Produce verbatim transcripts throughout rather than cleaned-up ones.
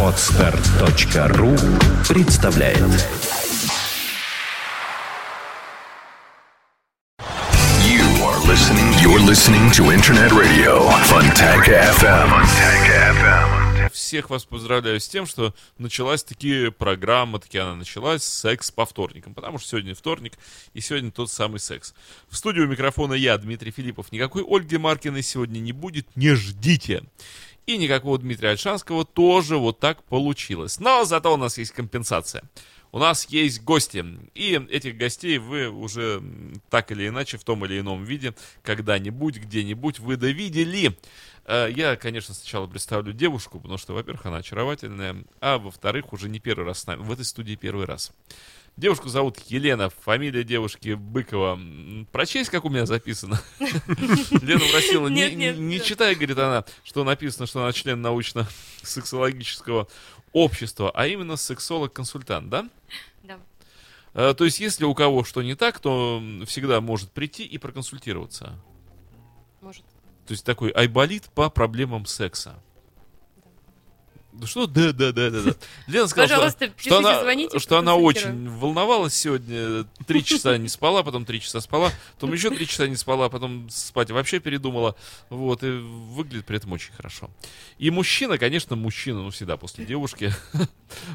Отскар.ру представляет. You are listening, you're listening to Internet Radio Funtech эф эм. Funtech эф эм. Всех вас поздравляю с тем, что началась такие программа, таки она началась, секс по вторникам, потому что сегодня вторник, и сегодня тот самый секс. В студии у микрофона я, Дмитрий Филиппов. Никакой Ольги Маркиной сегодня не будет, не ждите. И никакого Дмитрия Альшанского тоже вот так получилось. Но зато у нас есть компенсация. У нас есть гости. И этих гостей вы уже так или иначе, в том или ином виде, когда-нибудь, где-нибудь вы довидели. Я, конечно, сначала представлю девушку, потому что, во-первых, она очаровательная, а во-вторых, уже не первый раз с нами, в этой студии первый раз. Девушку зовут Елена, фамилия девушки Быкова. Прочесть, как у меня записано. Лена просила, не читай, говорит она, что написано, что она член научно-сексологического общества, а именно сексолог-консультант, да? Да. То есть, если у кого что не так, то всегда может прийти и проконсультироваться. Может. То есть, такой айболит по проблемам секса. Что? Да, да, да, да, да. Лена сказала, что, что, она, звоните, что она очень волновалась сегодня. Три часа не спала, потом три часа спала, потом еще три часа не спала, потом спать вообще передумала. Вот, и выглядит при этом очень хорошо. И мужчина, конечно, мужчина, ну, всегда после девушки.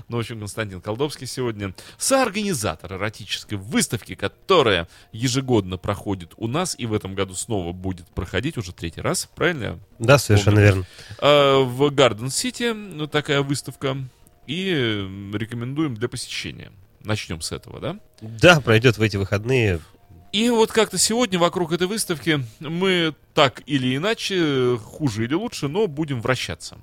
Ну, в общем, Константин Колдовский сегодня соорганизатор эротической выставки, которая ежегодно проходит у нас и в этом году снова будет проходить уже третий раз, правильно? Да, совершенно верно. В Garden City такая выставка, и рекомендуем для посещения. Начнем с этого, да? Да, пройдет в эти выходные. И вот как-то сегодня вокруг этой выставки мы так или иначе, хуже или лучше, но будем вращаться.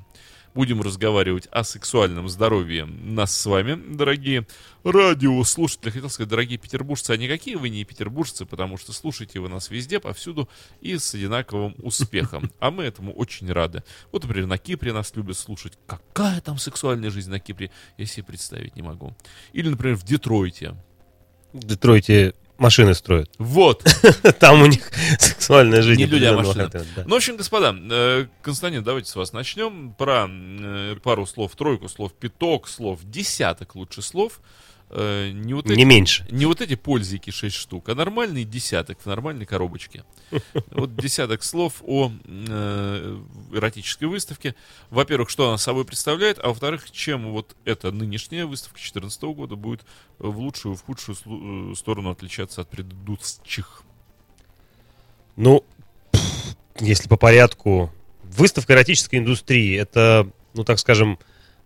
Будем разговаривать о сексуальном здоровье нас с вами, дорогие радиослушатели. Хотел сказать, дорогие петербуржцы, а никакие вы не петербуржцы, потому что слушаете вы нас везде, повсюду и с одинаковым успехом. А мы этому очень рады. Вот, например, на Кипре нас любят слушать. Какая там сексуальная жизнь на Кипре, я себе представить не могу. Или, например, в Детройте. В Детройте... машины строят. Вот. Там у них сексуальная жизнь. Не люди, а машины. Да. Ну, в общем, господа, Константин, давайте с вас начнем. Про пару слов, тройку слов, пяток слов, десяток лучше слов. Не, вот эти, не меньше. Не вот эти пользики шесть штук, а нормальный десяток в нормальной коробочке. Вот десяток слов о эротической выставке. Во-первых, что она собой представляет, а во-вторых, чем вот эта нынешняя выставка две тысячи четырнадцатого года будет в лучшую, в худшую сторону отличаться от предыдущих. Ну, если по порядку, выставка эротической индустрии — это, ну так скажем,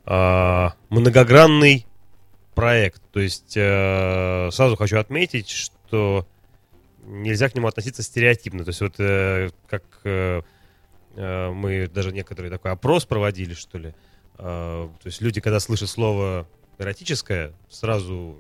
многогранный проект. То есть э, сразу хочу отметить, что нельзя к нему относиться стереотипно. То есть вот э, как э, мы даже некоторые такой опрос проводили, что ли. Э, то есть люди, когда слышат слово эротическое, сразу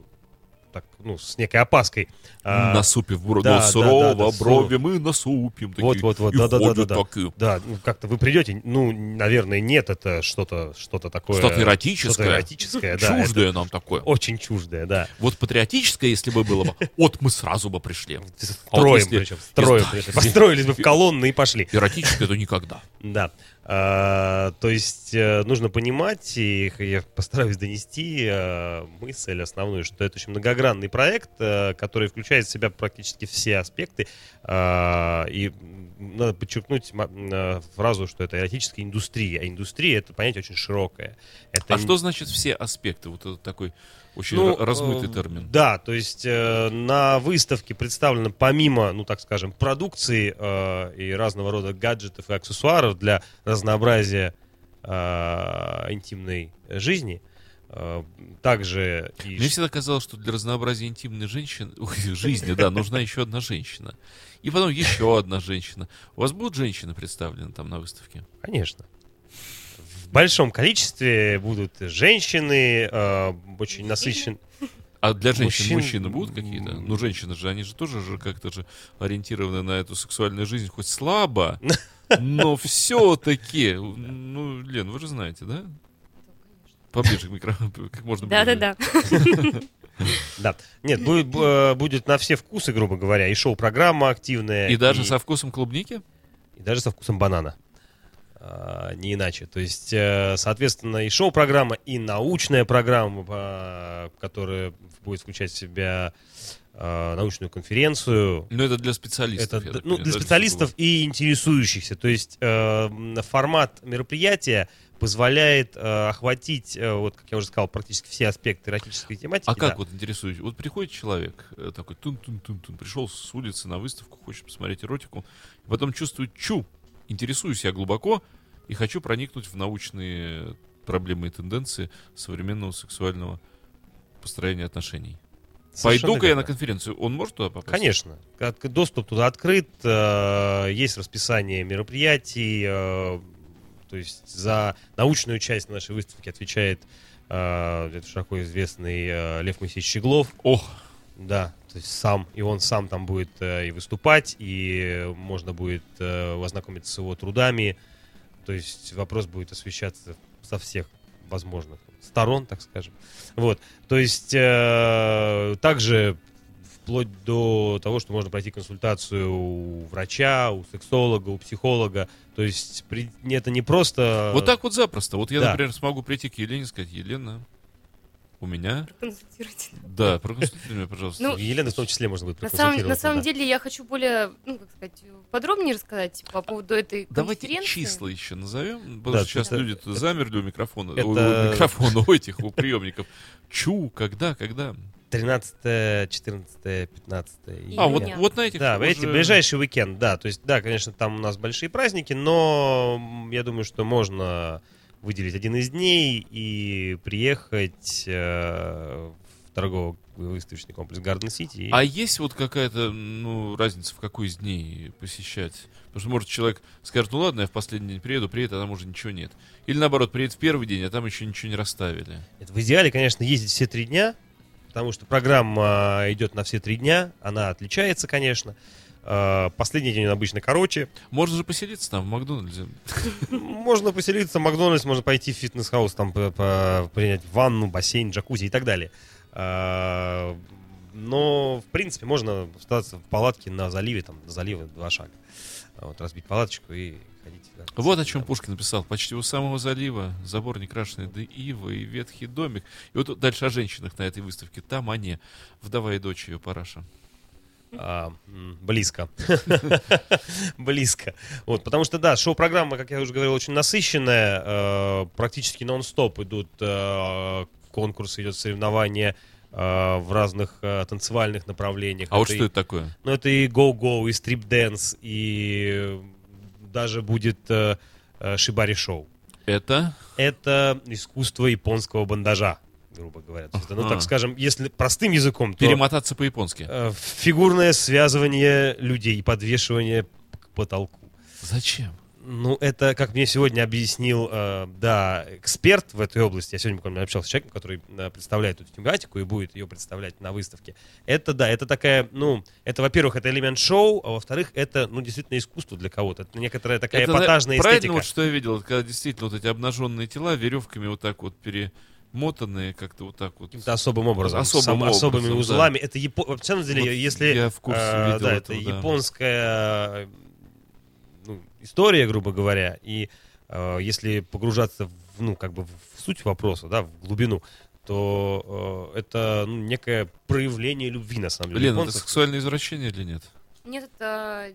так, ну, с некой опаской. Э, насупив брови, да, сурово, да, да, да, брови мы насупим. Такие, вот, вот, вот, да, да, да, да, да. Да, ну, как-то вы придете, ну, наверное, нет, это что-то, что-то такое. Что-то эротическое. Что-то эротическое, да. Чуждое нам такое. Очень чуждое, да. Вот патриотическое, если бы было бы, вот мы сразу бы пришли. Строим, причем, строим. Построились бы в колонны и пошли. Эротическое — это никогда. Да. А, то есть нужно понимать, и я постараюсь донести а, мысль основную, что это очень многогранный проект, а, который включает в себя практически все аспекты. А, и надо подчеркнуть а, фразу, что это эротическая индустрия. А индустрия — это понятие очень широкое. Это... А что значит все аспекты? Вот это такой очень ну, размытый термин. Да, то есть а, на выставке представлено помимо, ну так скажем, продукции а, и разного рода гаджетов и аксессуаров для разнообразие э, интимной жизни, э, также... И... Мне всегда казалось, что для разнообразия интимной женщины, ой, жизни, да, нужна еще одна женщина. И потом еще одна женщина. У вас будут женщины представлены там на выставке? Конечно. В большом количестве будут женщины, э, очень насыщенные... А для женщин мужчин... мужчины будут какие-то? Ну, женщины же, они же тоже же как-то же ориентированы на эту сексуальную жизнь, хоть слабо, но все-таки. Ну, Лен, вы же знаете, да? Поближе к микрофону, как можно ближе. Да-да-да. Да. Нет, будет на все вкусы, грубо говоря, и шоу-программа активная. И даже со вкусом клубники? И даже со вкусом банана. не иначе. То есть, соответственно, и шоу-программа, и научная программа, которая будет включать в себя научную конференцию. Но это для специалистов. Это, ну, для специалистов и интересующихся. То есть формат мероприятия позволяет э, охватить, э, вот, как я уже сказал, практически все аспекты эротической тематики. А как да. вот интересуюсь? Вот приходит человек, э, такой тун-тун-тун-тун, пришел с улицы на выставку, хочет посмотреть эротику, потом чувствует, чу, интересуюсь я глубоко и хочу проникнуть в научные проблемы и тенденции современного сексуального построения отношений. Совершенно Пойду-ка верно. Я на конференцию, он может туда попасть? Конечно, доступ туда открыт, э, есть расписание мероприятий, э, то есть за научную часть нашей выставки отвечает э, широко известный э, Лев Моисеевич Щеглов. Ох! Да, то есть сам, и он сам там будет э, и выступать, и можно будет э, ознакомиться с его трудами. То есть вопрос будет освещаться со всех возможных сторон, так скажем. Вот, то есть э, также вплоть до того, что можно пройти консультацию у врача, у сексолога, у психолога. То есть при... это не просто... Вот так вот запросто. Вот я, да. например, смогу прийти к Елене и сказать: Елена, у меня... Проконсультируйте. Да, проконсультируйте меня, пожалуйста. Ну, Елена в том числе можно будет проконсультировать. На самом, на самом да. деле я хочу более, ну, как сказать, подробнее рассказать по поводу этой Давайте конференции. Давайте числа еще назовем, потому да, что сейчас да. люди замерли у микрофона, это... у микрофона, у этих, у приемников. Чу, когда, когда... тринадцатое, четырнадцатое, пятнадцатое А, вот, вот на этих... Да, уже... эти, ближайший уикенд, да. То есть, да, конечно, там у нас большие праздники, но я думаю, что можно выделить один из дней и приехать э, в торговый выставочный комплекс Garden City. И... А есть вот какая-то, ну, разница, в какой из дней посещать? Потому что, может, человек скажет: ну ладно, я в последний день приеду, приеду, а там уже ничего нет. Или, наоборот, приедет в первый день, а там еще ничего не расставили. Это в идеале, конечно, ездить все три дня, потому что программа идет на все три дня, она отличается, конечно. Последний день обычно короче. Можно же поселиться там в Макдональдсе. Можно поселиться в Макдональдсе, можно пойти в фитнес-хаус, там принять ванну, бассейн, джакузи и так далее. Но, в принципе, можно остаться в палатке на заливе, там, до залива два шага. Вот, разбить палаточку и ходить. Да, вот о чем Пушкин написал. Почти у самого залива забор некрашенный, да ива и ветхий домик. И вот дальше о женщинах на этой выставке. Там они, вдова и дочь ее параша. А, близко. Близко. Вот, потому что, да, шоу-программа, как я уже говорил, очень насыщенная. Практически нон-стоп идут конкурсы, идет соревнования в разных танцевальных направлениях. А вот что это такое? Ну, это и go-go, и стрип-дэнс, и даже будет шибари-шоу. Это? Это искусство японского бандажа, грубо говоря. То есть, ну, так скажем, если простым языком, то... Перемотаться по-японски. Фигурное связывание людей и подвешивание к потолку. Зачем? Ну, это, как мне сегодня объяснил, э, да, эксперт в этой области. Я сегодня буквально общался с человеком, который э, представляет эту тематику и будет ее представлять на выставке. Это, да, это такая, ну, это, во-первых, это элемент шоу, а во-вторых, это, ну, действительно искусство для кого-то. Это некоторая такая это, эпатажная правильно эстетика. Правильно вот что я видел, это когда действительно вот эти обнаженные тела веревками вот так вот пере... мотанные как-то вот так вот. Каким-то особым образом. Особым Сам, образом особыми да. узлами. Это япо... На самом деле, вот если... Я в курсе а, видел да, этого, это да. японская ну, история, грубо говоря. И а, если погружаться в, ну, как бы в суть вопроса, да, в глубину, то а, это ну, некое проявление любви, на самом деле. Лена, это сексуальное извращение или нет? Нет, это...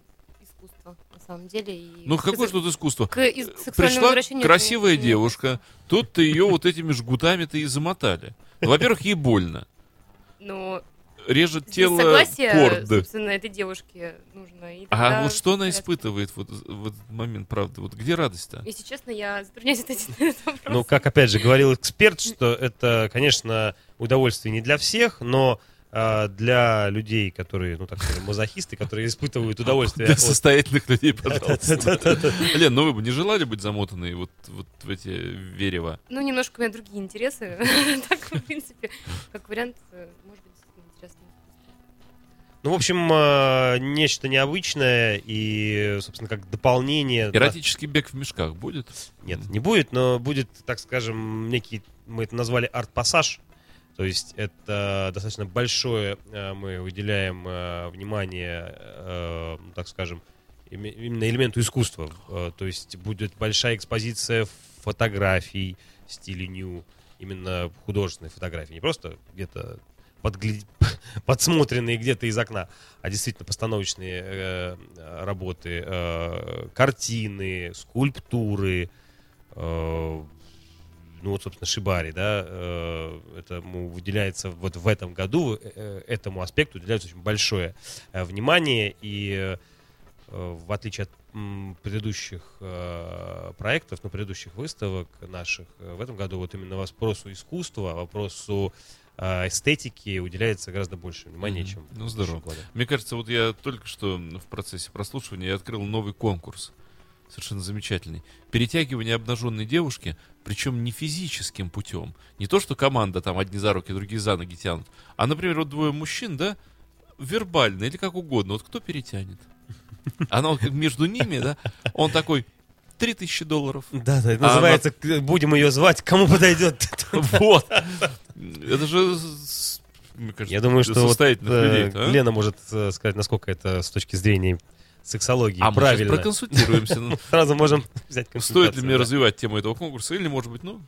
на самом деле. И... Ну, какое же тут искусство? К... Пришла красивая нет. девушка, тут-то ее вот этими жгутами-то и замотали. Во-первых, ей больно. Но... Режет тело согласие, корды. Собственно, этой девушке нужно. И тогда... А вот что она испытывает вот, в этот момент, правда? Вот где радость-то? Если честно, я затрудняюсь ответить на этот вопрос. Ну, как, опять же, говорил эксперт, что это, конечно, удовольствие не для всех, но для людей, которые, ну так сказать, мазохисты, которые испытывают удовольствие. Для от... состоятельных людей, пожалуйста. Лен, ну вы бы не желали быть замотанной вот, вот в эти верева? Ну, немножко у меня другие интересы. Так, в принципе, как вариант, может быть, интересно. Ну, в общем, нечто необычное и, собственно, как дополнение... Эротический бег в мешках будет? Нет, не будет, но будет, так скажем, некий, мы это назвали арт-пассаж. То есть это достаточно большое, мы выделяем внимание, так скажем, именно элементу искусства. То есть будет большая экспозиция фотографий в стиле ню, именно художественной фотографии, не просто где-то подгля... подсмотренные где-то из окна, а действительно постановочные э, работы, э, картины, скульптуры, э, ну вот, собственно, шибари, да, э, этому выделяется вот в этом году, э, этому аспекту уделяется очень большое э, внимание, и э, в отличие от м, предыдущих э, проектов, ну, предыдущих выставок наших, в этом году вот именно вопросу искусства, вопросу эстетике уделяется гораздо больше внимания, mm-hmm. чем... Ну, здорово. Года. Мне кажется, вот я только что в процессе прослушивания я открыл новый конкурс. Совершенно замечательный. Перетягивание обнаженной девушки, причем не физическим путем. Не то, что команда там одни за руки, другие за ноги тянут. А, например, вот двое мужчин, да, вербально или как угодно. Вот кто перетянет? Она вот между ними, да, он такой... три тысячи долларов. Да, да, это а называется, она... будем ее звать, кому подойдет. Вот. Это же, мне кажется, я думаю, что вот, людей, а? Лена может сказать, насколько это с точки зрения сексологии а правильно. А мы проконсультируемся. Сразу можем взять консультацию. Стоит ли мне развивать тему этого конкурса, или, может быть, ну,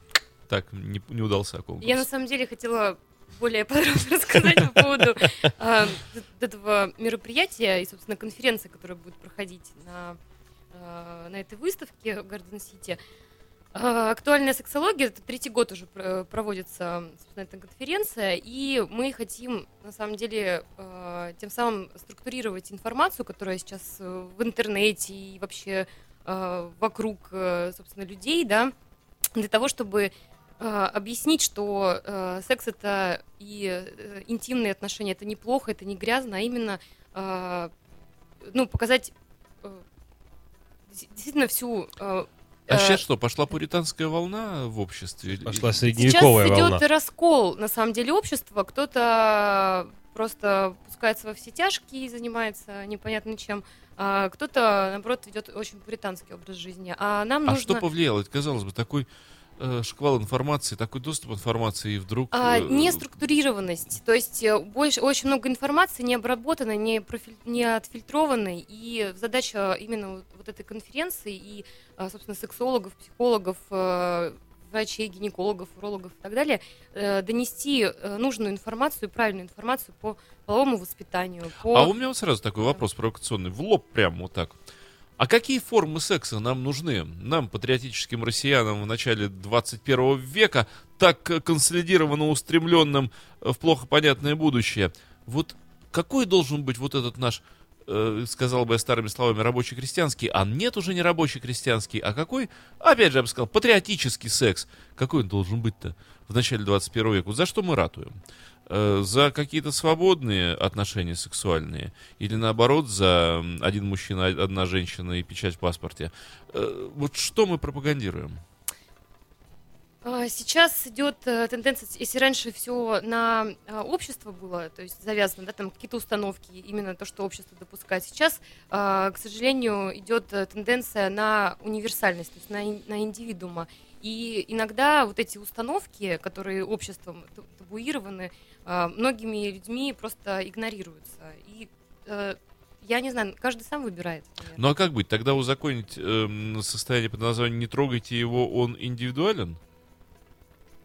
так, не, не удался конкурс. Я на самом деле хотела более подробно рассказать по поводу этого мероприятия и, собственно, конференции, которая будет проходить на... на этой выставке в Garden City. Актуальная сексология, это третий год уже проводится, собственно, эта конференция, и мы хотим, на самом деле, тем самым структурировать информацию, которая сейчас в интернете и вообще вокруг, собственно, людей, да, для того, чтобы объяснить, что секс — это и интимные отношения, это неплохо, это не грязно, а именно, ну, показать действительно всю... Э, а э, сейчас что, пошла пуританская волна в обществе? Пошла средневековая волна. Сейчас идет раскол, на самом деле, общества. Кто-то просто пускается во все тяжкие и занимается непонятно чем. А кто-то, наоборот, ведет очень пуританский образ жизни. А, нам а нужно... что повлияло? Ведь, казалось бы, такой... шквал информации, такой доступ к информации, и вдруг... А, неструктурированность, то есть больше, очень много информации не обработанной, не, профиль, не отфильтрованной, и задача именно вот этой конференции и, собственно, сексологов, психологов, врачей, гинекологов, урологов и так далее, донести нужную информацию, правильную информацию по половому воспитанию. По... А у меня вот сразу такой вопрос провокационный, в лоб прямо вот так. А какие формы секса нам нужны? Нам, патриотическим россиянам в начале двадцать первого века, так консолидированно устремленным в плохо понятное будущее. Вот какой должен быть вот этот наш, э, сказал бы я старыми словами, рабочий-крестьянский, а нет, уже не рабочий-крестьянский, а какой, опять же, я бы сказал, патриотический секс. Какой он должен быть-то в начале двадцать первого века? Вот за что мы ратуем? За какие-то свободные отношения сексуальные? Или наоборот, за один мужчина, одна женщина и печать в паспорте? Вот что мы пропагандируем? Сейчас идет тенденция, если раньше все на общество было, то есть завязано, да, там какие-то установки, именно то, что общество допускает. Сейчас, к сожалению, идет тенденция на универсальность, то есть на, на индивидуума. И иногда вот эти установки, которые обществом табуированы, многими людьми просто игнорируются. И я не знаю, каждый сам выбирает. Наверное. Ну а как быть? Тогда узаконить э, состояние под названием «не трогайте его, он индивидуален»?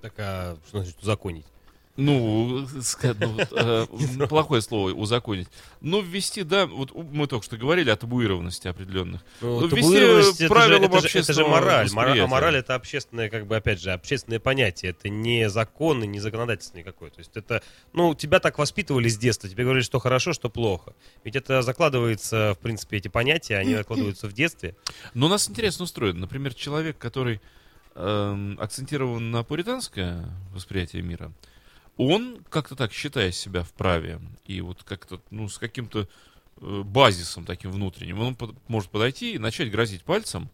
Так, а что значит узаконить? Ну, плохое слово узаконить. Ну, ввести, да, вот мы только что говорили о табуированности определенных. Ну, ввести правила общественного. Это же мораль. Мораль — это общественное, как бы, опять же, общественное понятие. Это не закон и не законодательство никакое. То есть это, ну, тебя так воспитывали с детства, тебе говорили, что хорошо, что плохо. Ведь это закладывается, в принципе, эти понятия, они закладываются в детстве. Но у нас интересно устроено. Например, человек, который акцентирован на пуританское восприятие мира, он как-то так, считая себя вправе, и вот как-то, ну, с каким-то э, базисом таким внутренним, он под, может подойти и начать грозить пальцем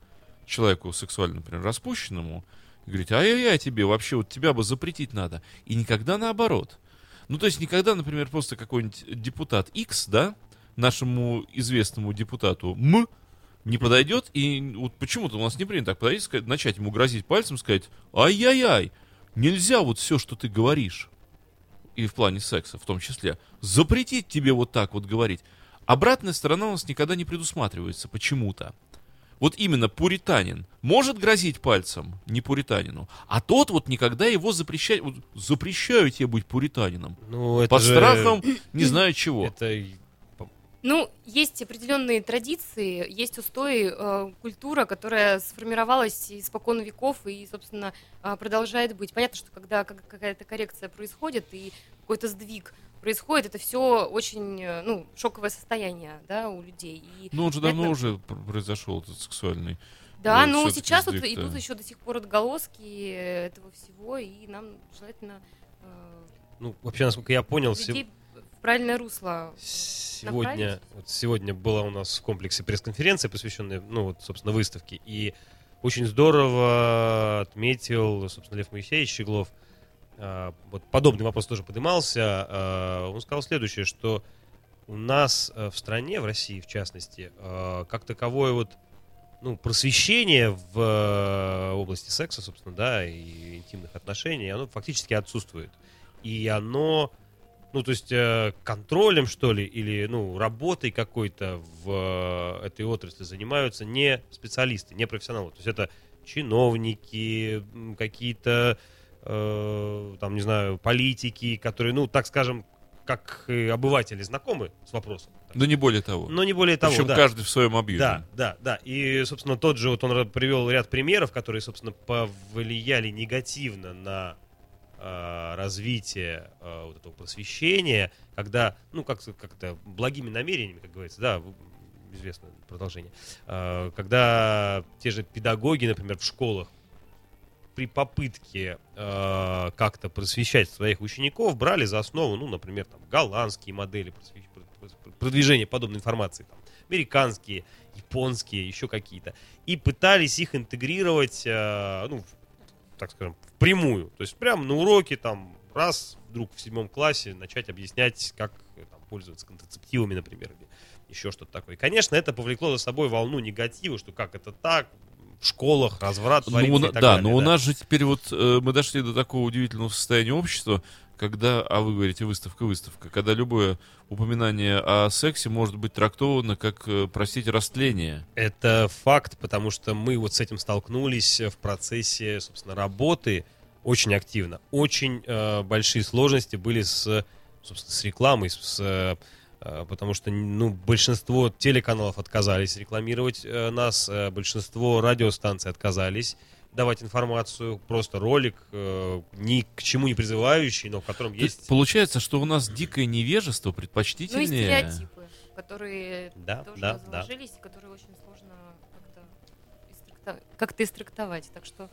человеку сексуально, например, распущенному, и говорить: ай-яй-яй, тебе вообще, вот тебя бы запретить надо. И никогда наоборот. Ну, то есть никогда, например, просто какой-нибудь депутат X, да, нашему известному депутату М, не подойдет, и вот почему-то у нас не принято так подойти, сказать, начать ему грозить пальцем, сказать: ай-яй-яй, нельзя вот все, что ты говоришь. И в плане секса в том числе, запретить тебе вот так вот говорить. Обратная сторона у нас никогда не предусматривается почему-то. Вот именно пуританин может грозить пальцем не пуританину, а тот вот никогда его запрещает. Вот запрещаю тебе быть пуританином. Ну, это по же... страхам не знаю чего. Это... Ну, есть определенные традиции, есть устои, э, культура, которая сформировалась испокон веков и, собственно, э, продолжает быть. Понятно, что когда как, какая-то коррекция происходит и какой-то сдвиг происходит, это все очень, ну, шоковое состояние, да, у людей. И, ну, он же давно это... уже произошел этот сексуальный. Да, вот, но сейчас вот идут еще до сих пор отголоски этого всего, и нам желательно... Э, ну, вообще, насколько я понял... Людей... Сего... правильное русло. Сегодня, вот сегодня была у нас в комплексе пресс-конференция, посвященная, ну, вот, собственно, выставке. И очень здорово отметил, собственно, Лев Моисеевич Щеглов. А, вот подобный вопрос тоже поднимался. А, он сказал следующее, что у нас в стране, в России, в частности, а, как таковое вот, ну, просвещение в а, области секса, собственно, да, и интимных отношений, оно фактически отсутствует. И оно... Ну, то есть э, контролем, что ли, или, ну, работой какой-то в э, этой отрасли занимаются не специалисты, не профессионалы. То есть это чиновники, какие-то, э, там, не знаю, политики, которые, ну, так скажем, как обыватели знакомы с вопросом. Но не более того. Но не более того, Причем да. каждый в своем объеме. Да, да, да. И, собственно, тот же, вот он привел ряд примеров, которые, собственно, повлияли негативно на... развитие э, вот этого просвещения, когда, ну, как, как-то благими намерениями, как говорится, да, известно продолжение, э, когда те же педагоги, например, в школах при попытке э, как-то просвещать своих учеников брали за основу, ну, например, там, голландские модели просвещ... продвижения подобной информации, там, американские, японские, еще какие-то, и пытались их интегрировать, э, ну, в так скажем, впрямую. То есть прямо на уроке там раз вдруг в седьмом классе начать объяснять, как там, пользоваться контрацептивами, например, или еще что-то такое. И, конечно, это повлекло за собой волну негатива, что как это так, в школах разврат творится, ну, и так да, далее. Но да, но у нас же теперь вот э, мы дошли до такого удивительного состояния общества, когда, а вы говорите выставка-выставка, когда любое упоминание о сексе может быть трактовано как, простите, растление. Это факт, потому что мы вот с этим столкнулись в процессе, собственно, работы очень активно. Очень э, большие сложности были с, собственно, с рекламой, с, э, потому что, ну, большинство телеканалов отказались рекламировать э, нас, э, большинство радиостанций отказались давать информацию, просто ролик, э, ни к чему не призывающий, но в котором То есть... Получается, что у нас дикое невежество предпочтительнее... Ну и стереотипы, которые да, тоже да, заложились, да. которые очень сложно как-то, истрактов... как-то истрактовать, так что...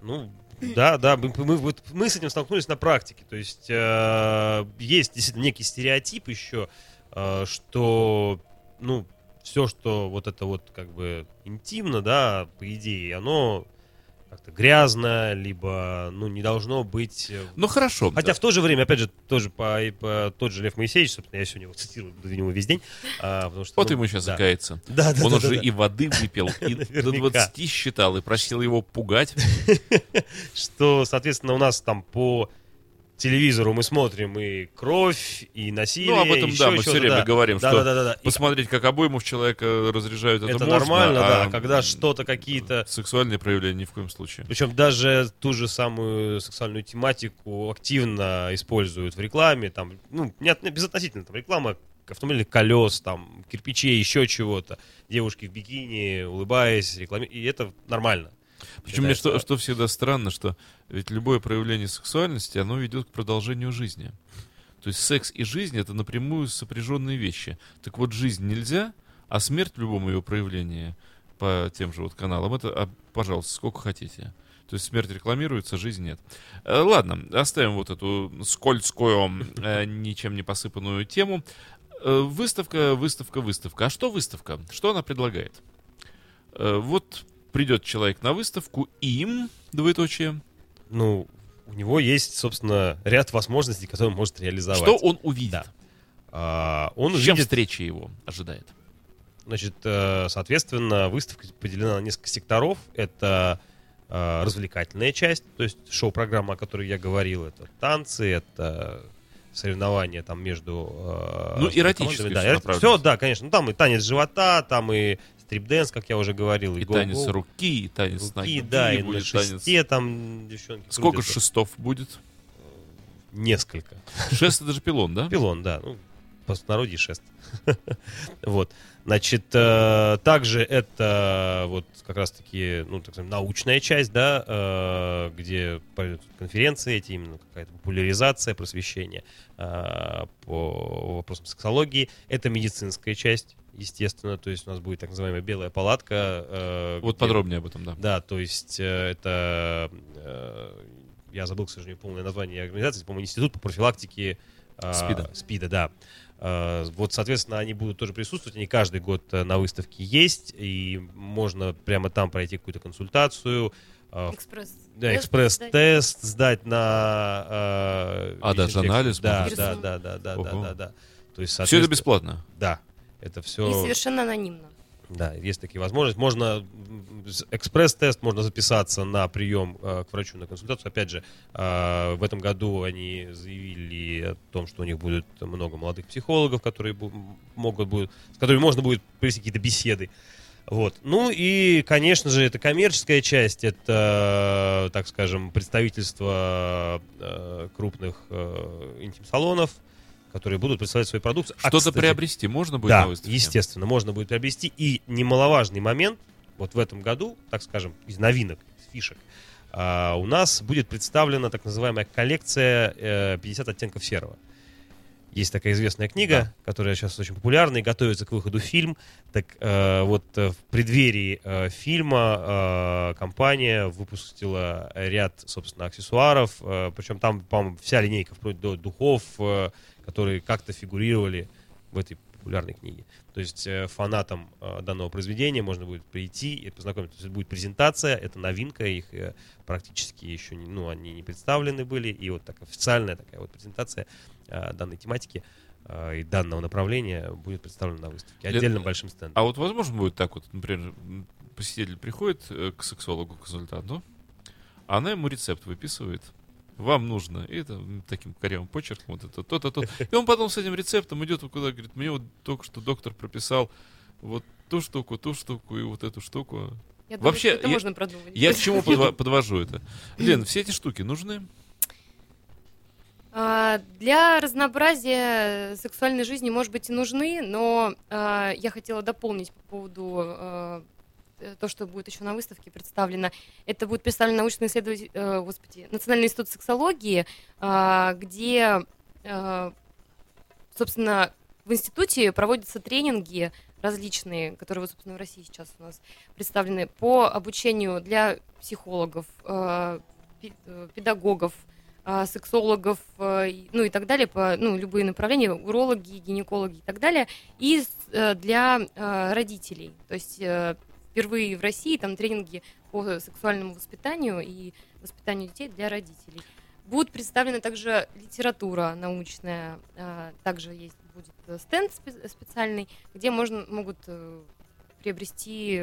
Ну, да, да, мы, мы, вот, мы с этим столкнулись на практике, то есть э, есть действительно некий стереотип еще, э, что, ну, все, что вот это вот как бы интимно, да, по идее, оно... как-то грязно, либо, ну, не должно быть... Ну, хорошо. Хотя да. в то же время, опять же, тоже по, по, тот же Лев Моисеевич, собственно, я сегодня его цитирую, буду него весь день. А, потому что, вот ну, ему сейчас да. закается. Да, да, Он да, уже да, да. и воды выпил, и до двадцати считал, и просил его пугать. Что, соответственно, у нас там по телевизору мы смотрим и кровь, и насилие. Ну, об этом, еще, да, мы все время да. говорим, да, что да, да, да, да. посмотреть, как обойму в человека разряжают, это, это можно. Это нормально, а да, когда что-то какие-то... Сексуальные проявления ни в коем случае. Причем даже ту же самую сексуальную тематику активно используют в рекламе, там, ну, не, от... не безотносительно, там, реклама автомобильных колес, там, кирпичей, еще чего-то. Девушки в бикини, улыбаясь, рекламе, и это нормально. Причем мне что, что всегда странно, что ведь любое проявление сексуальности, оно ведет к продолжению жизни. То есть секс и жизнь — это напрямую сопряженные вещи. Так вот, жизнь нельзя, а смерть в любом ее проявлении по тем же вот каналам, это, а, пожалуйста, сколько хотите. То есть смерть рекламируется, жизнь нет. Ладно, оставим вот эту скользкую, ничем не посыпанную тему. Выставка, выставка, выставка. А что выставка? Что она предлагает? Вот... Придет человек на выставку, им, двоеточие. Ну, у него есть, собственно, ряд возможностей, которые он может реализовать. Что он увидит? Да. А, он С увидит... чем встреча его ожидает? Значит, соответственно, выставка поделена на несколько секторов. Это развлекательная часть, то есть шоу-программа, о которой я говорил. Это танцы, это соревнования там между... Э, ну, эротические да, направленности. Все, да, конечно. Ну, там и танец живота, там и стрип-дэнс, как я уже говорил. И, и танец гол-гол. руки, и танец руки, ноги. Да, и, и на шесте танец. Там девчонки. Сколько крутятся. Шестов будет? Несколько. Шест — это же пилон, да? Пилон, да. Ну, простонародье шест. Вот. Значит, э, также это вот как раз-таки, ну, так сказать, научная часть, да, э, где конференции эти, именно какая-то популяризация, просвещение э, по вопросам сексологии. Это медицинская часть, естественно, то есть у нас будет так называемая белая палатка. Э, вот где, подробнее об этом, да. Да, то есть э, это, э, я забыл, к сожалению, полное название организации, по-моему, институт по профилактике э, СПИДа. СПИДа, да. Вот, соответственно, они будут тоже присутствовать. Они каждый год на выставке есть. И можно прямо там пройти какую-то консультацию. Экспресс. Да, экспресс-тест сдать на... А, даже анализ? Да, да, да, да, да, да, да. То есть, все это бесплатно? Да. Это все... И совершенно анонимно. Да, есть такие возможности. Можно экспресс-тест, можно записаться на прием э, к врачу, на консультацию. Опять же, э, в этом году они заявили о том, что у них будет много молодых психологов, которые бу- могут будут, с которыми можно будет провести какие-то беседы. Вот. Ну и, конечно же, это коммерческая часть, это, так скажем, представительство э, крупных э, интим-салонов, которые будут представлять свои продукты. Что-то а, кстати, приобрести можно будет, да, на выставке? Да, естественно, можно будет приобрести. И немаловажный момент, вот в этом году, так скажем, из новинок, из фишек, а, у нас будет представлена так называемая коллекция «пятьдесят оттенков серого». Есть такая известная книга, да, которая сейчас очень популярна, и готовится к выходу фильм. Так э, вот в преддверии э, фильма э, компания выпустила ряд, собственно, аксессуаров. Э, причем там, по-моему, вся линейка, вплоть до духов, э, которые как-то фигурировали в этой популярной книге. То есть э, фанатам э, данного произведения можно будет прийти и познакомиться. То есть это будет презентация, это новинка, их э, практически еще не, ну, они не представлены были. И вот так официальная такая вот презентация данной тематики и данного направления будет представлено на выставке отдельным большим стендом. А вот возможно будет так вот, например, посетитель приходит к сексологу, к консультанту, а она ему рецепт выписывает. Вам нужно, и это таким корявым почерком, вот это то-то, то. И он потом с этим рецептом идет куда, говорит, мне вот только что доктор прописал вот ту штуку, ту штуку и вот эту штуку. Я думаю, вообще, это я, можно продумать. Я к чему подвожу это? Лен, все эти штуки нужны? Для разнообразия сексуальной жизни, может быть, и нужны, но э, я хотела дополнить по поводу э, то, что будет еще на выставке представлено. Это будет представлен научный исследователь, э, господи, Национальный институт сексологии, э, где, э, собственно, в институте проводятся тренинги различные, которые, собственно, в России сейчас у нас представлены, по обучению для психологов, э, педагогов, сексологов, ну и так далее, по, ну, любые направления, урологи, гинекологи и так далее, и для родителей. То есть впервые в России там тренинги по сексуальному воспитанию и воспитанию детей для родителей. Будет представлена также литература научная, также есть, будет стенд специальный, где можно, могут приобрести,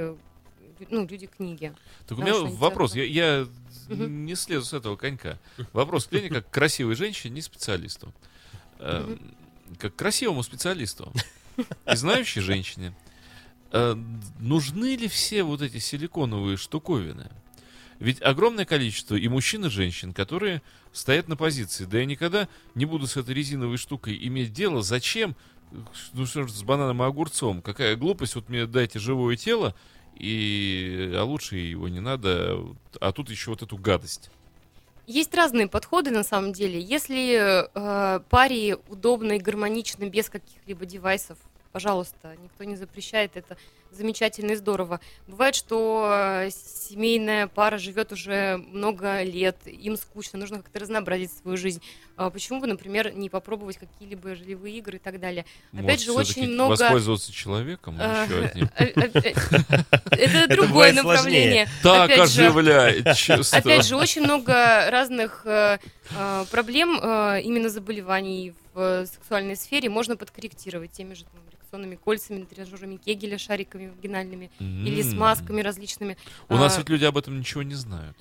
ну, люди книги. Так у меня вопрос, я, я uh-huh. не слезу с этого конька. Вопрос к Лене как красивой женщине, не специалисту. Uh-huh. Э, как красивому специалисту и знающей женщине. Э, нужны ли все вот эти силиконовые штуковины? Ведь огромное количество и мужчин, и женщин, которые стоят на позиции. Да я никогда не буду с этой резиновой штукой иметь дело. Зачем? Ну что же с бананом и огурцом? Какая глупость, вот мне дайте живое тело, И, а лучше его не надо, а тут еще вот эту гадость. Есть разные подходы на самом деле. Если э, паре удобно и гармонично, без каких-либо девайсов, пожалуйста, никто не запрещает, это замечательно и здорово. Бывает, что семейная пара живет уже много лет, им скучно, нужно как-то разнообразить свою жизнь. А почему бы, например, не попробовать какие-либо ролевые игры и так далее? Может, опять же, очень много... воспользоваться человеком еще одним. Это другое направление. Так оживляет чувство. Опять же, очень много разных проблем, именно заболеваний в сексуальной сфере можно подкорректировать теми же кольцами, тренажерами Кегеля, шариками вагинальными mm-hmm. или смазками различными. У а, нас ведь люди об этом ничего не знают.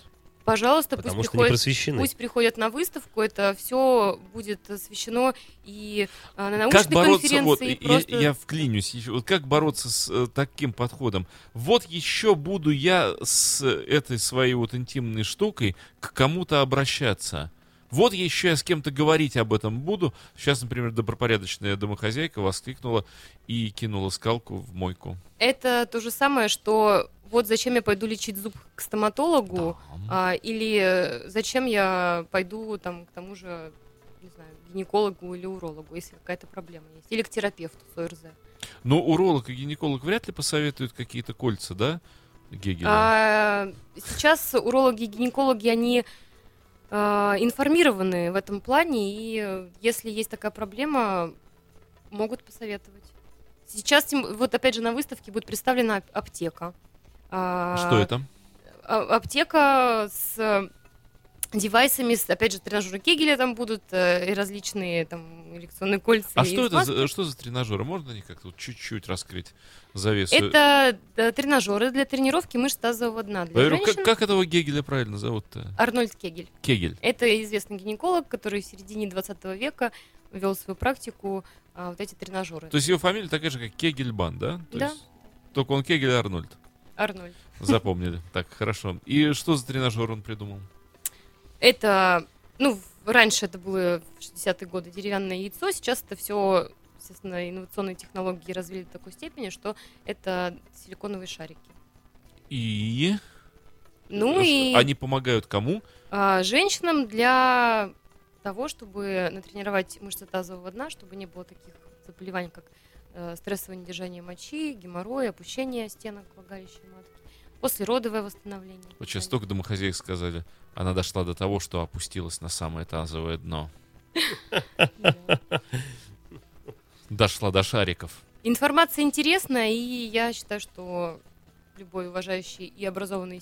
пожалуйста, пусть, приходят, пусть приходят на выставку, это все будет освещено и на научной как бороться, конференции. Вот, и просто... я, я вклинюсь, вот как бороться с таким подходом? Вот еще буду я с этой своей вот интимной штукой к кому-то обращаться. Вот еще я с кем-то говорить об этом буду. Сейчас, например, добропорядочная домохозяйка воскликнула и кинула скалку в мойку. Это то же самое, что вот зачем я пойду лечить зуб к стоматологу, да. а, или зачем я пойду там, к тому же, не знаю, гинекологу или урологу, если какая-то проблема есть, или к терапевту с ОРЗ. Но уролог и гинеколог вряд ли посоветуют какие-то кольца, да, Гегеля? А, сейчас урологи и гинекологи, они... информированы в этом плане, и если есть такая проблема, могут посоветовать. Сейчас, вот опять же, на выставке будет представлена аптека. Что это? Аптека с девайсами, опять же, тренажеры Кегеля там будут, и различные там электронные кольца. А что это за, что за тренажеры? Можно ли как-то вот чуть-чуть раскрыть завесу? Это да, тренажеры для тренировки мышц тазового дна. Для говорю, как, как этого Кегеля правильно зовут-то? Арнольд Кегель. Кегель. Это известный гинеколог, который в середине двадцатого века вел свою практику, а, вот эти тренажеры. То есть его фамилия такая же, как Кегельбан, да? То да. Есть, только он Кегель, а Арнольд. Арнольд. Запомнили. Так, хорошо. И что за тренажер он придумал? Это, ну, раньше это было в шестидесятые годы деревянное яйцо, сейчас это все, естественно, инновационные технологии развили до такой степени, что это силиконовые шарики. И? Ну и... Они помогают кому? А, женщинам для того, чтобы натренировать мышцы тазового дна, чтобы не было таких заболеваний, как э, стрессовое недержание мочи, геморрой, опущение стенок влагалища матки. Послеродовое восстановление. Вот сейчас столько домохозяек сказали. Она дошла до того, что опустилась на самое тазовое дно. Дошла до шариков. Информация интересна, и я считаю, что любой уважающий и образованный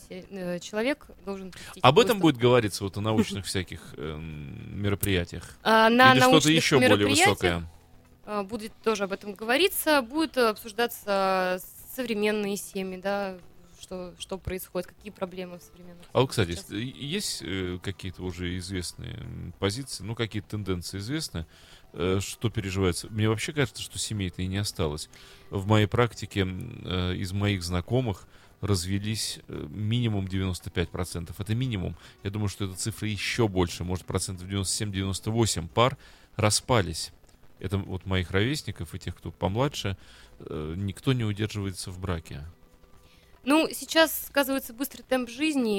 человек должен... Об этом будет говориться вот о научных всяких мероприятиях? Или что-то еще более высокое? Будет тоже об этом говориться. Будет обсуждаться современные семьи, да, Что, что происходит, какие проблемы в современном... А вот, кстати, сейчас... есть э, какие-то уже известные позиции, ну, какие-то тенденции известны, э, что переживается? Мне вообще кажется, что семей-то и не осталось. В моей практике э, из моих знакомых развелись э, минимум девяносто пять процентов. Это минимум. Я думаю, что эта цифра еще больше. Может, процентов девяносто семь - девяносто восемь пар распались. Это вот моих ровесников и тех, кто помладше, э, никто не удерживается в браке. Ну, сейчас сказывается быстрый темп жизни.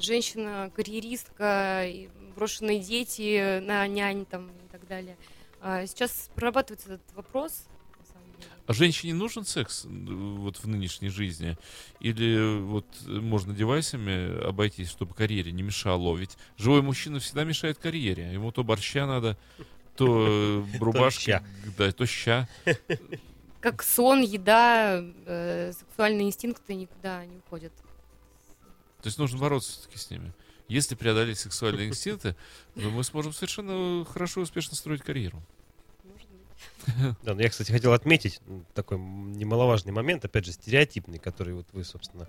Женщина, карьеристка, брошенные дети на нянь там, и так далее. Сейчас прорабатывается этот вопрос. На самом деле. А женщине нужен секс вот, в нынешней жизни? Или вот, можно девайсами обойтись, чтобы карьере не мешало? Ведь живой мужчина всегда мешает карьере. Ему то борща надо, то рубашки, то ща. Как сон, еда, э, сексуальные инстинкты никуда не уходят. То есть нужно бороться все-таки с ними. Если преодолеть сексуальные инстинкты, то мы сможем совершенно хорошо и успешно строить карьеру. Может быть. Да, но я, кстати, хотел отметить такой немаловажный момент, опять же, стереотипный, который вот вы, собственно,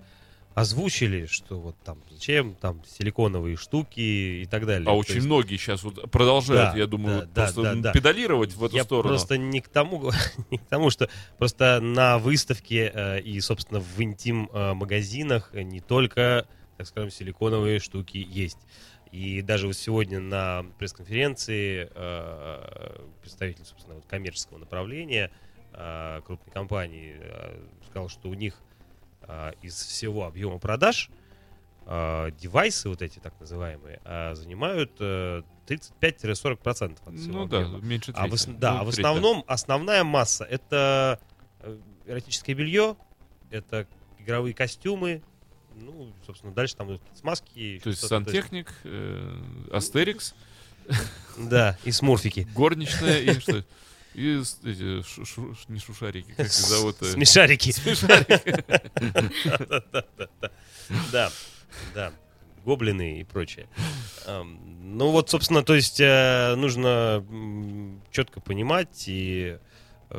озвучили, что вот там зачем, там силиконовые штуки и так далее. А то очень есть... многие сейчас вот продолжают, да, я думаю, да, вот да, просто да, да. педалировать в эту я сторону. Просто не к тому, не к тому, что просто на выставке э, и, собственно, в интим-магазинах не только, так скажем, силиконовые штуки есть. И даже вот сегодня на пресс-конференции э, представитель, собственно, вот коммерческого направления э, крупной компании э, сказал, что у них из всего объема продаж э, девайсы, вот эти так называемые, э, занимают э, тридцать пять - сорок процентов от всего. Ну да, меньше трети. А в, да, ну, а в основном тридцать основная масса — это эротическое белье, это игровые костюмы, ну, собственно, дальше там идут смазки. То есть сантехник, э, астерикс. Да, и смурфики. Горничная и что И эти, шу, шу, не шушарики, как их зовут? Смешарики. Да, да, гоблины и прочее. Ну вот, собственно, то есть нужно четко понимать и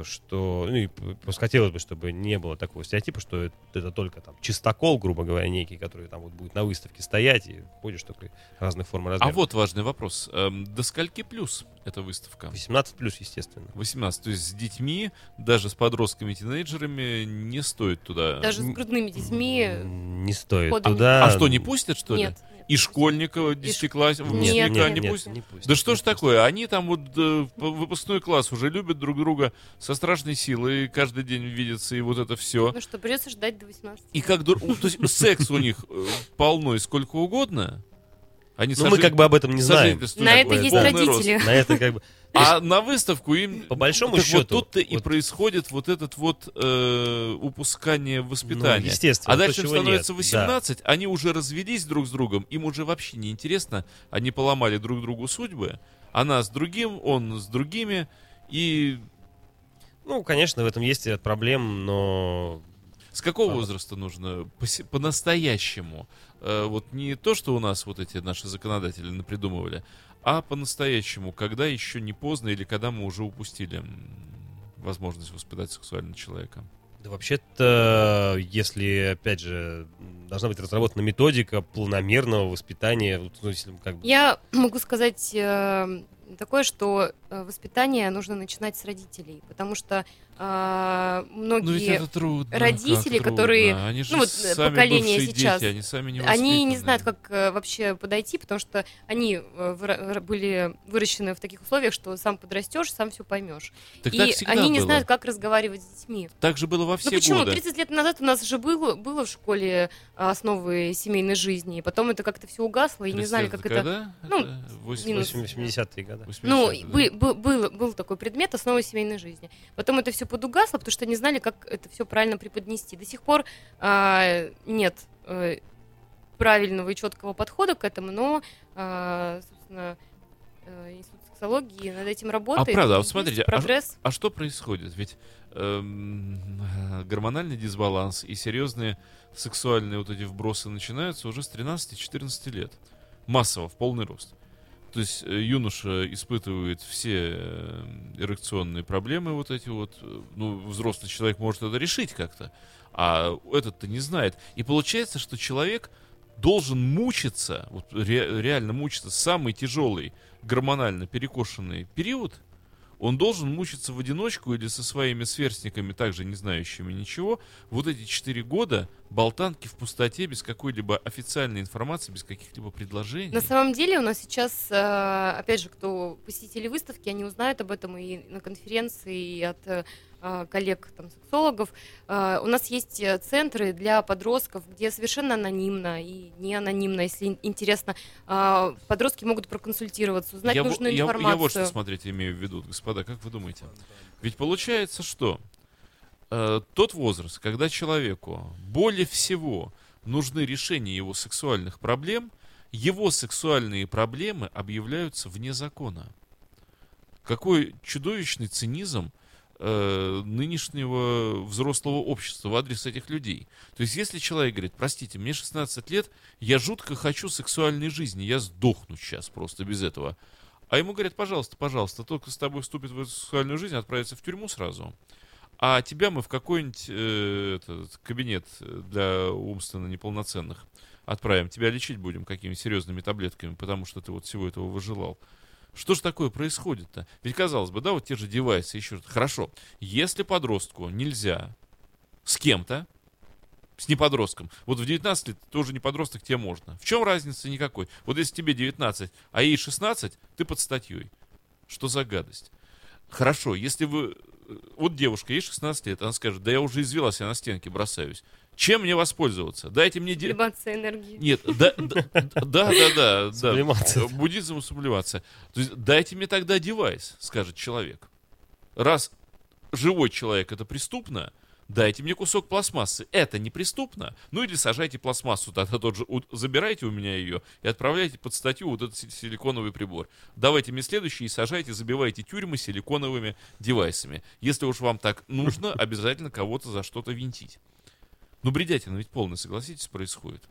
что, ну, и просто хотелось бы, чтобы не было такого стереотипа, что это, это только там чистокол, грубо говоря, некий, который там вот будет на выставке стоять и ходишь только разных форм и размеров. А вот важный вопрос. До скольки плюс эта выставка? восемнадцать плюс, естественно. восемнадцать, то есть с детьми, даже с подростками, тинейджерами не стоит туда. Даже с грудными детьми не стоит ходом туда. А что, не пустят, что нет, ли? Нет. И школьников десятиклассников не пустят? Да что ж такое, они там вот э, выпускной класс уже любят друг друга со страшной силой, каждый день видятся, и вот это все. Ну что, придется ждать до восемнадцати. И как дур... То есть секс у них полно и сколько угодно. Они ну сожили... мы как бы об этом не знаем. На это есть родители. На это как бы... А на выставку им... По большому счету... Вот тут-то и происходит вот этот вот э, упускание воспитания. Ну, естественно. А дальше им становится восемнадцать, они уже развелись друг с другом, им уже вообще не интересно, они поломали друг другу судьбы, она с другим, он с другими, и... Ну, конечно, в этом есть ряд проблем, но... С какого а... возраста нужно по-настоящему? Э, вот не то, что у нас вот эти наши законодатели напридумывали, а по-настоящему, когда еще не поздно или когда мы уже упустили возможность воспитать сексуального человека? Да вообще-то, если, опять же, должна быть разработана методика планомерного воспитания. Ну, если, как бы... Я могу сказать... Э... такое, что воспитание нужно начинать с родителей, потому что э, многие трудно, родители, которые, они ну вот поколение сейчас, дети, они, сами не они не знают, как э, вообще подойти, потому что они э, выра- были выращены в таких условиях, что сам подрастешь, сам все поймешь. Так и так они было. Не знают, как разговаривать с детьми. Так же было во все годы. Ну почему? Годы. тридцать лет назад у нас же было, было в школе основы семейной жизни, и потом это как-то все угасло, и не знали, как это... Ну, восьмидесятые годы. Ну, да. был, был, был такой предмет «Основы семейной жизни». Потом это все подугасло, потому что не знали, как это все правильно преподнести. До сих пор а, нет а, правильного и четкого подхода к этому, но, а, собственно, институт сексологии над этим работает. А правда, а вот смотрите, а, а что происходит? Ведь эм, гормональный дисбаланс и серьезные сексуальные вот эти вбросы начинаются уже с тринадцати-четырнадцати лет. Массово, в полный рост. То есть юноша испытывает все эрекционные проблемы вот эти вот. Ну, взрослый человек может это решить как-то, а этот-то не знает. И получается, что человек должен мучиться, вот ре- реально мучиться, самый тяжелый гормонально перекошенный период, он должен мучиться в одиночку или со своими сверстниками, также не знающими ничего, вот эти четыре года болтанки в пустоте, без какой-либо официальной информации, без каких-либо предложений. На самом деле у нас сейчас, опять же, кто посетители выставки, они узнают об этом и на конференции, и от коллег, там, сексологов. У нас есть центры для подростков, где совершенно анонимно и не анонимно, если интересно. Подростки могут проконсультироваться, узнать я нужную в, я, информацию. Я вот что, смотрите, имею в виду, господа, как вы думаете? Ведь получается, что... Тот возраст, когда человеку более всего нужны решения его сексуальных проблем, его сексуальные проблемы объявляются вне закона. Какой чудовищный цинизм э, нынешнего взрослого общества в адрес этих людей. То есть, если человек говорит, простите, мне шестнадцать лет, я жутко хочу сексуальной жизни, я сдохну сейчас просто без этого. А ему говорят, пожалуйста, пожалуйста, тот, кто с тобой вступит в эту сексуальную жизнь, отправится в тюрьму сразу. А тебя мы в какой-нибудь э, этот, кабинет для умственно неполноценных отправим. Тебя лечить будем какими-то серьезными таблетками, потому что ты вот всего этого выжелал. Что же такое происходит-то? Ведь, казалось бы, да, вот те же девайсы, еще что-то. Хорошо, если подростку нельзя с кем-то, с неподростком, вот в девятнадцать лет ты уже не подросток, тебе можно. В чем разница? Никакой. Вот если тебе девятнадцать, а ей шестнадцать, ты под статьей. Что за гадость? Хорошо, если вы... Вот девушка, ей шестнадцать лет, она скажет, да я уже извелась, я на стенке бросаюсь. Чем мне воспользоваться? Дайте мне... Де... Сублимация энергии. Нет, да, да, да, да. Буддизм и сублимация. То есть дайте мне тогда девайс, скажет человек. Раз живой человек это преступно, дайте мне кусок пластмассы. Это не преступно. Ну или сажайте пластмассу, тогда тот же, забирайте у меня ее и отправляйте под статью вот этот силиконовый прибор. Давайте мне следующий и сажайте, забивайте тюрьмы силиконовыми девайсами. Если уж вам так нужно, обязательно кого-то за что-то винтить. Ну бредятина ведь полная, согласитесь, происходит.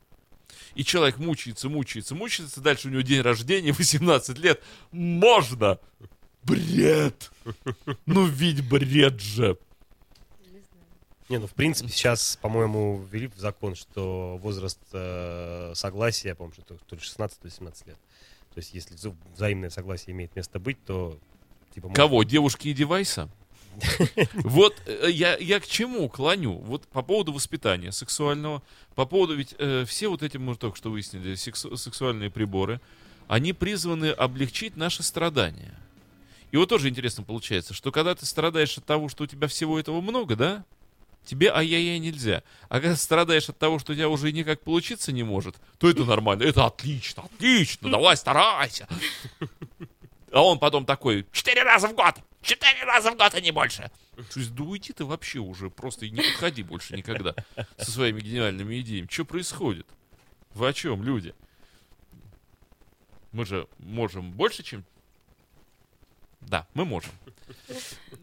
И человек мучается, мучается, мучается. Дальше у него день рождения, восемнадцать лет. Можно! Бред! Ну ведь бред же! Не, ну, в принципе, сейчас, по-моему, ввели в закон, что возраст э, согласия, я помню, что то ли шестнадцать, то ли семнадцать лет. То есть, если взаимное согласие имеет место быть, то... Типа, можно... Кого? Девушки и девайса? Вот я, я к чему клоню? Вот по поводу воспитания сексуального, по поводу... Ведь э, все вот эти, мы только что выяснили, сексу- сексуальные приборы, они призваны облегчить наши страдания. И вот тоже интересно получается, что когда ты страдаешь от того, что у тебя всего этого много, да? Тебе ай-яй-яй нельзя. А когда страдаешь от того, что у тебя уже никак получиться не может, то это нормально. Это отлично, отлично, давай старайся. А он потом такой, четыре раза в год, четыре раза в год и не больше. То есть, да уйди ты вообще уже, просто и не подходи больше никогда со своими гениальными идеями. Что происходит? Вы о чем, люди? Мы же можем больше, чем... Да, мы можем.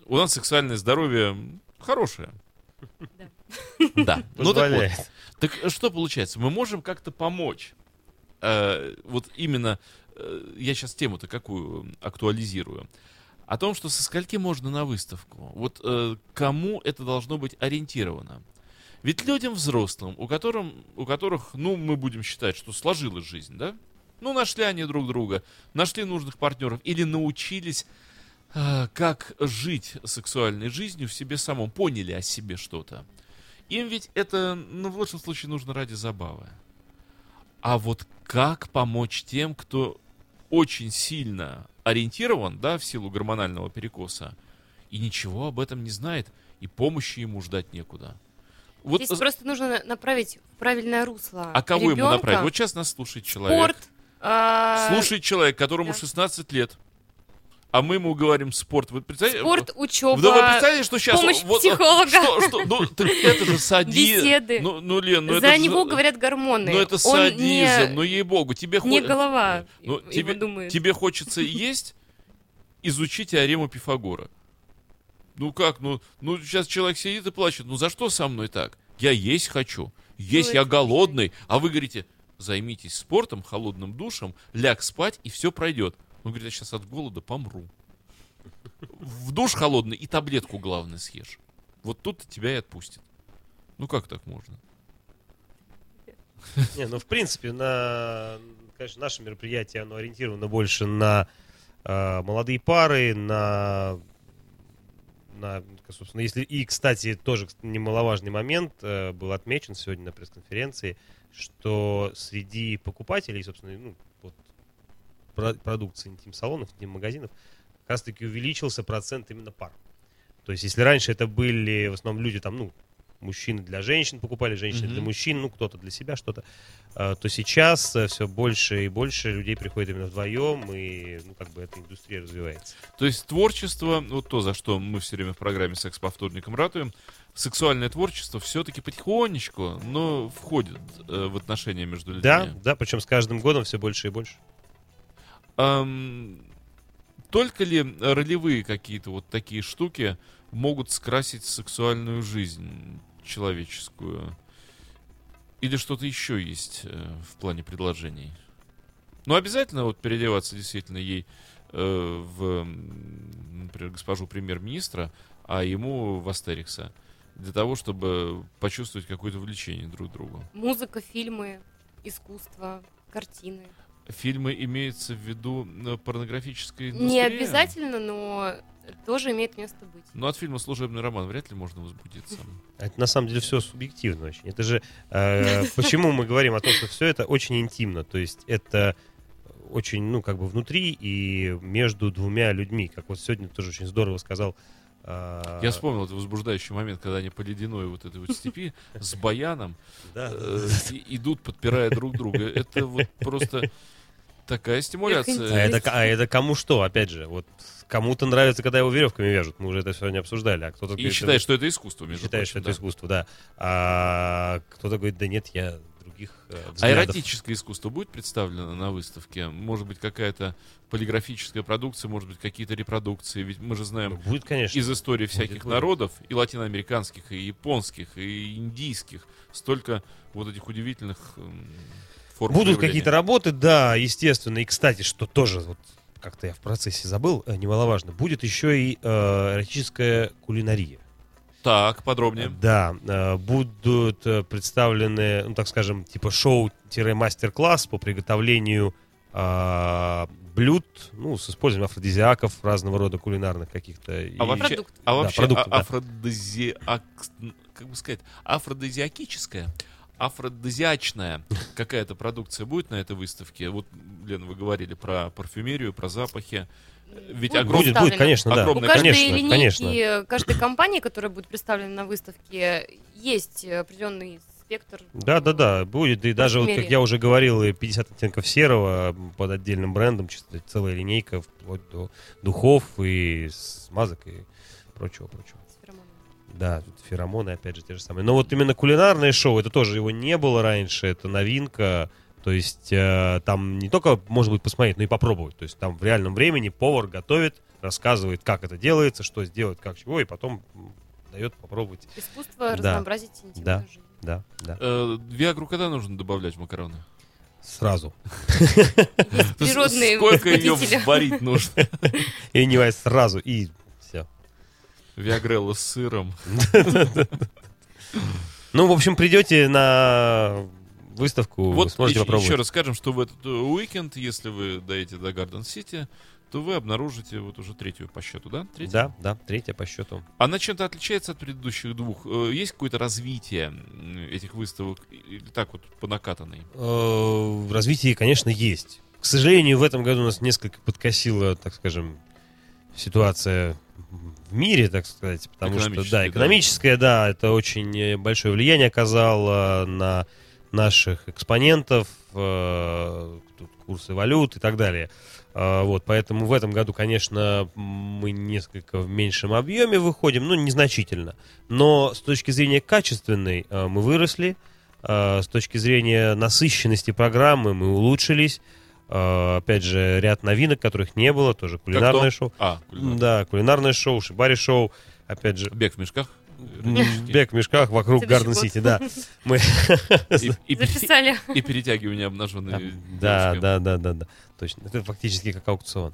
У нас сексуальное здоровье хорошее. Да. Ну так вот. Так что получается? Мы можем как-то помочь. Э, вот именно, э, я сейчас тему-то какую актуализирую. О том, что со скольки можно на выставку. Вот э, кому это должно быть ориентировано? Ведь людям взрослым, у, которым, у которых, ну, мы будем считать, что сложилась жизнь, да? Ну, нашли они друг друга, нашли нужных партнеров или научились... как жить сексуальной жизнью в себе самом, поняли о себе что-то. Им ведь это, ну, в лучшем случае, нужно ради забавы. А вот как помочь тем, кто очень сильно ориентирован, да, в силу гормонального перекоса, и ничего об этом не знает, и помощи ему ждать некуда. Вот... Здесь просто нужно направить в правильное русло. А кого ребенка? Ему направить? Вот сейчас нас слушает человек. Спорт. Слушает человек, которому шестнадцать лет. А мы ему говорим спорт. Вы спорт, учеба, да, вы представляете, что сейчас, помощь вот, психолога. Что, что, ну, это же садизм. Беседы. Ну, ну, Лен, ну, за это него же, говорят гормоны. Ну это садизм, не, ну ей-богу. Тебе не хо... голова ну, тебе, думает. Тебе хочется есть? Изучи теорему Пифагора. Ну как? Ну, ну сейчас человек сидит и плачет. Ну за что со мной так? Я есть хочу. Есть, ну, я голодный. Пища. А вы говорите, займитесь спортом, холодным душем, ляг спать и все пройдет. Он говорит, я сейчас от голода помру. В душ холодный и таблетку, главное, съешь. Вот тут тебя и отпустит. Ну как так можно? Не, ну в принципе, на, конечно, наше мероприятие, оно ориентировано больше на э, молодые пары, на, на, собственно, если... И, кстати, тоже немаловажный момент э, был отмечен сегодня на пресс-конференции, что среди покупателей, собственно, ну, вот, продукции интим-салонов, интим-магазинов, как раз-таки увеличился процент именно пар. То есть, если раньше это были в основном люди, там, ну, мужчины для женщин покупали, женщины mm-hmm. для мужчин, ну, кто-то для себя что-то, то сейчас все больше и больше людей приходит именно вдвоем, и, ну, как бы эта индустрия развивается. То есть, творчество, вот то, за что мы все время в программе «Секс по вторникам» ратуем, сексуальное творчество все-таки потихонечку, но входит в отношения между людьми. Да, да, причем с каждым годом все больше и больше. Только ли ролевые какие-то вот такие штуки могут скрасить сексуальную жизнь человеческую? Или что-то еще есть в плане предложений? Ну, обязательно вот переодеваться действительно ей э, в, например, госпожу премьер-министра, а ему в Астерикса, для того, чтобы почувствовать какое-то влечение друг к другу. Музыка, фильмы, искусство, картины. Фильмы имеются в виду порнографической индустрии? Не обязательно, но тоже имеет место быть. Но от фильма «Служебный роман» вряд ли можно возбудиться. Это на самом деле все субъективно очень. Это же э, почему мы говорим о том, что все это очень интимно. То есть это очень, ну, как бы внутри и между двумя людьми. Как вот сегодня тоже очень здорово сказал. Я вспомнил этот возбуждающий момент, когда они по ледяной вот этой вот степи с баяном идут, подпирая друг друга. Это вот просто такая стимуляция. А это кому что, опять же, вот кому-то нравится, когда его веревками вяжут. Мы уже это сегодня обсуждали. А кто-то и считает, что это искусство. Считает, что это искусство, да. А кто-то говорит, да нет, я других взглядов. А эротическое искусство будет представлено на выставке? Может быть, какая-то полиграфическая продукция, может быть, какие-то репродукции, ведь мы же знаем, ну, будет, конечно, из истории всяких будет, народов, и латиноамериканских, и японских, и индийских, столько вот этих удивительных форм. Будут какие-то работы, да, естественно, и, кстати, что тоже вот как-то я в процессе забыл, немаловажно, будет еще и эротическая кулинария. Так, подробнее. Да, будут представлены, ну так скажем, типа шоу-мастер-класс по приготовлению э, блюд, ну, с использованием афродизиаков, разного рода кулинарных каких-то. А и... вообще, продукт. а да, вообще продукт, а, да. афродизиак, как бы сказать, афродизиакическая, афродизиачная какая-то продукция будет на этой выставке? Вот, Лена, вы говорили про парфюмерию, про запахи. Ведь будет, огромное, будет, конечно, да. Огромное, у каждой конечно, линейки, конечно. каждой компании, которая будет представлена на выставке, есть определенный спектр. Да, да, да, будет. И даже, вот, как я уже говорил, пятьдесят оттенков серого под отдельным брендом, целая линейка, вплоть до духов и смазок и прочего, прочего. Да, тут феромоны, опять же, те же самые. Но вот именно кулинарное шоу, это тоже его не было раньше, это новинка. То есть э, там не только, может быть, посмотреть, но и попробовать. То есть там в реальном времени повар готовит, рассказывает, как это делается, что сделать, как чего, и потом дает попробовать. Искусство да. разнообразить интимную да. жизнь. Да, да. Э, Виагру когда нужно добавлять в макароны? Сразу. Сколько ее варить нужно? И не варить сразу, и все. Виагрелла с сыром. Ну, в общем, придете на... выставку вот сможете еще, попробовать. Еще раз скажем, что в этот уикенд, если вы доедете до Garden City, то вы обнаружите вот уже третью по счету, да? Третью? Да, да, третья по счету. Она чем-то отличается от предыдущих двух? Есть какое-то развитие этих выставок? Или так вот по накатанной? Развитие, конечно, есть. К сожалению, в этом году нас несколько подкосила, так скажем, ситуация в мире, так сказать. Потому что, да, экономическая, да. да, это очень большое влияние оказало на... наших экспонентов, э, курсы валют и так далее. Э, вот, поэтому в этом году, конечно, мы несколько в меньшем объеме выходим, ну, незначительно. Но с точки зрения качественной э, мы выросли, э, с точки зрения насыщенности программы мы улучшились. Э, опять же, ряд новинок, которых не было, тоже кулинарное шоу. А, кулинарное. Да, кулинарное шоу, шибари-шоу, опять же... Бег в мешках. Бег в мешках вокруг Garden City, да. Мы записали. И перетягивание обнаженной. Да, да, да, да, да. Точно. Это фактически как аукцион.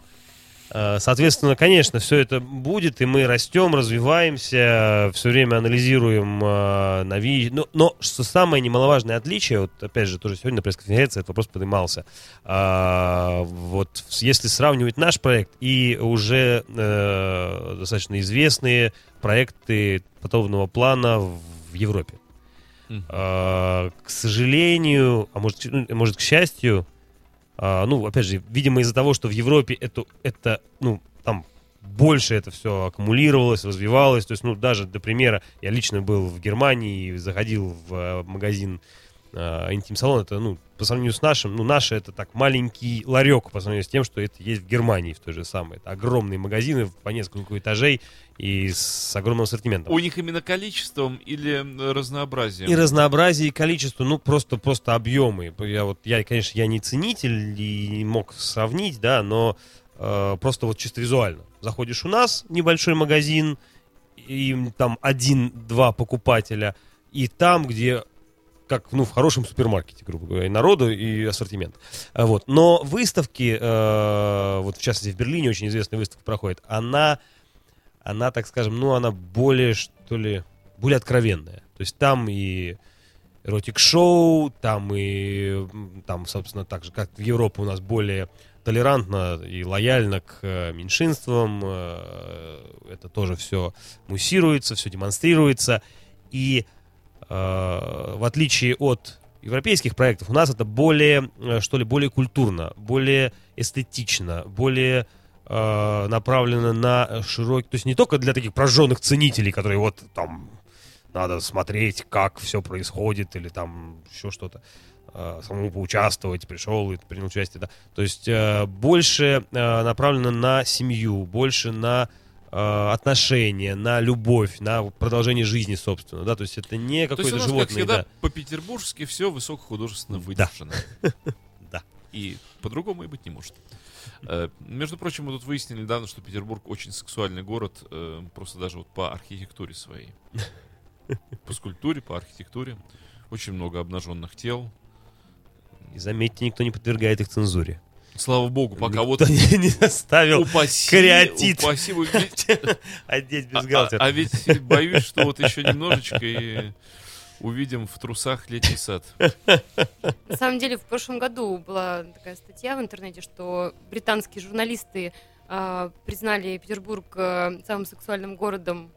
Соответственно, конечно, все это будет, и мы растем, развиваемся, все время анализируем нови. Но что самое немаловажное отличие, вот опять же, тоже сегодня на пресс-конференции этот вопрос поднимался. Вот если сравнивать наш проект и уже достаточно известные проекты подобного плана в Европе. К сожалению, а может, может, к счастью, Uh, ну, опять же, видимо, из-за того, что в Европе это, это, ну, там больше это все аккумулировалось, развивалось. То есть, ну, даже, до примера, я лично был в Германии и заходил в магазин uh, интим-салон. Это, ну, по сравнению с нашим, ну, наше это так маленький ларек по сравнению с тем, что это есть в Германии в той же самой. Это огромные магазины по несколько этажей и с огромным ассортиментом. У них именно количеством или разнообразием? И разнообразие, и количество, ну, просто, просто объемы. Я, вот, я, конечно, я не ценитель и не мог сравнить, да, но э, просто вот чисто визуально. Заходишь у нас, небольшой магазин, и там один-два покупателя, и там, где... как, ну, в хорошем супермаркете, грубо говоря, и народу, и ассортимент. Вот. Но выставки, э, вот в частности в Берлине очень известная выставка проходит, она, она, так скажем, ну, она более, что ли, более откровенная. То есть там и эротик-шоу, там и, там, собственно, так же, как в Европе у нас более толерантно и лояльно к меньшинствам, это тоже все муссируется, все демонстрируется, и в отличие от европейских проектов, у нас это более, что ли, более культурно, более эстетично, более э, направлено на широкий... То есть не только для таких прожженных ценителей, которые вот там надо смотреть, как все происходит, или там еще что-то, э, самому поучаствовать, пришел и принял участие. Да. То есть э, больше э, направлено на семью, больше на... отношения, на любовь, на продолжение жизни, собственно, да, то есть это не какое-то животное. То есть у нас, как всегда, да. по-петербургски все высокохудожественно выдержано. Да. И по-другому и быть не может. Между прочим, мы тут выяснили недавно, что Петербург очень сексуальный город, просто даже вот по архитектуре своей. По скульптуре, по архитектуре. Очень много обнаженных тел. И заметьте, никто не подвергает их цензуре. Слава богу, пока вот не оставил креатит. Одеть бюстгальтер. А ведь боюсь, что вот еще немножечко и увидим в трусах летний сад. На самом деле в прошлом году была такая статья в интернете, что британские журналисты э, признали Петербург э, самым сексуальным городом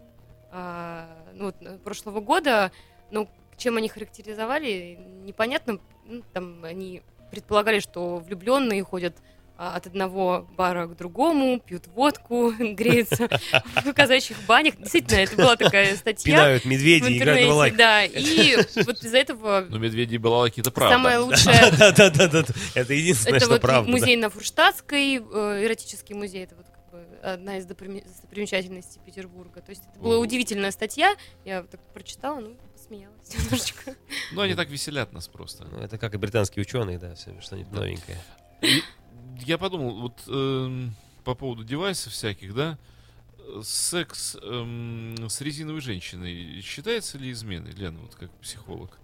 э, ну, прошлого года. Но чем они характеризовали, непонятно. Ну, там они предполагали, что влюбленные ходят от одного бара к другому, пьют водку, греются в казачьих банях. Действительно, это была такая статья. Пинают медведи и играют в балалайки. Да, и вот из-за этого... Ну, медведи и балалайки — это правда. Самое лучшее... Да-да-да, это единственное, что правда. Это музей на Фурштадтской, эротический музей, это вот как бы одна из достопримечательностей Петербурга. То есть это была удивительная статья, я так прочитала, ну... смеялась немножечко. Ну, они так веселят нас просто. Ну, это как и британские ученые, да, что-нибудь новенькое. Я подумал, вот э, по поводу девайсов всяких, да, секс э, с резиновой женщиной считается ли изменой, Лена, вот как психолог?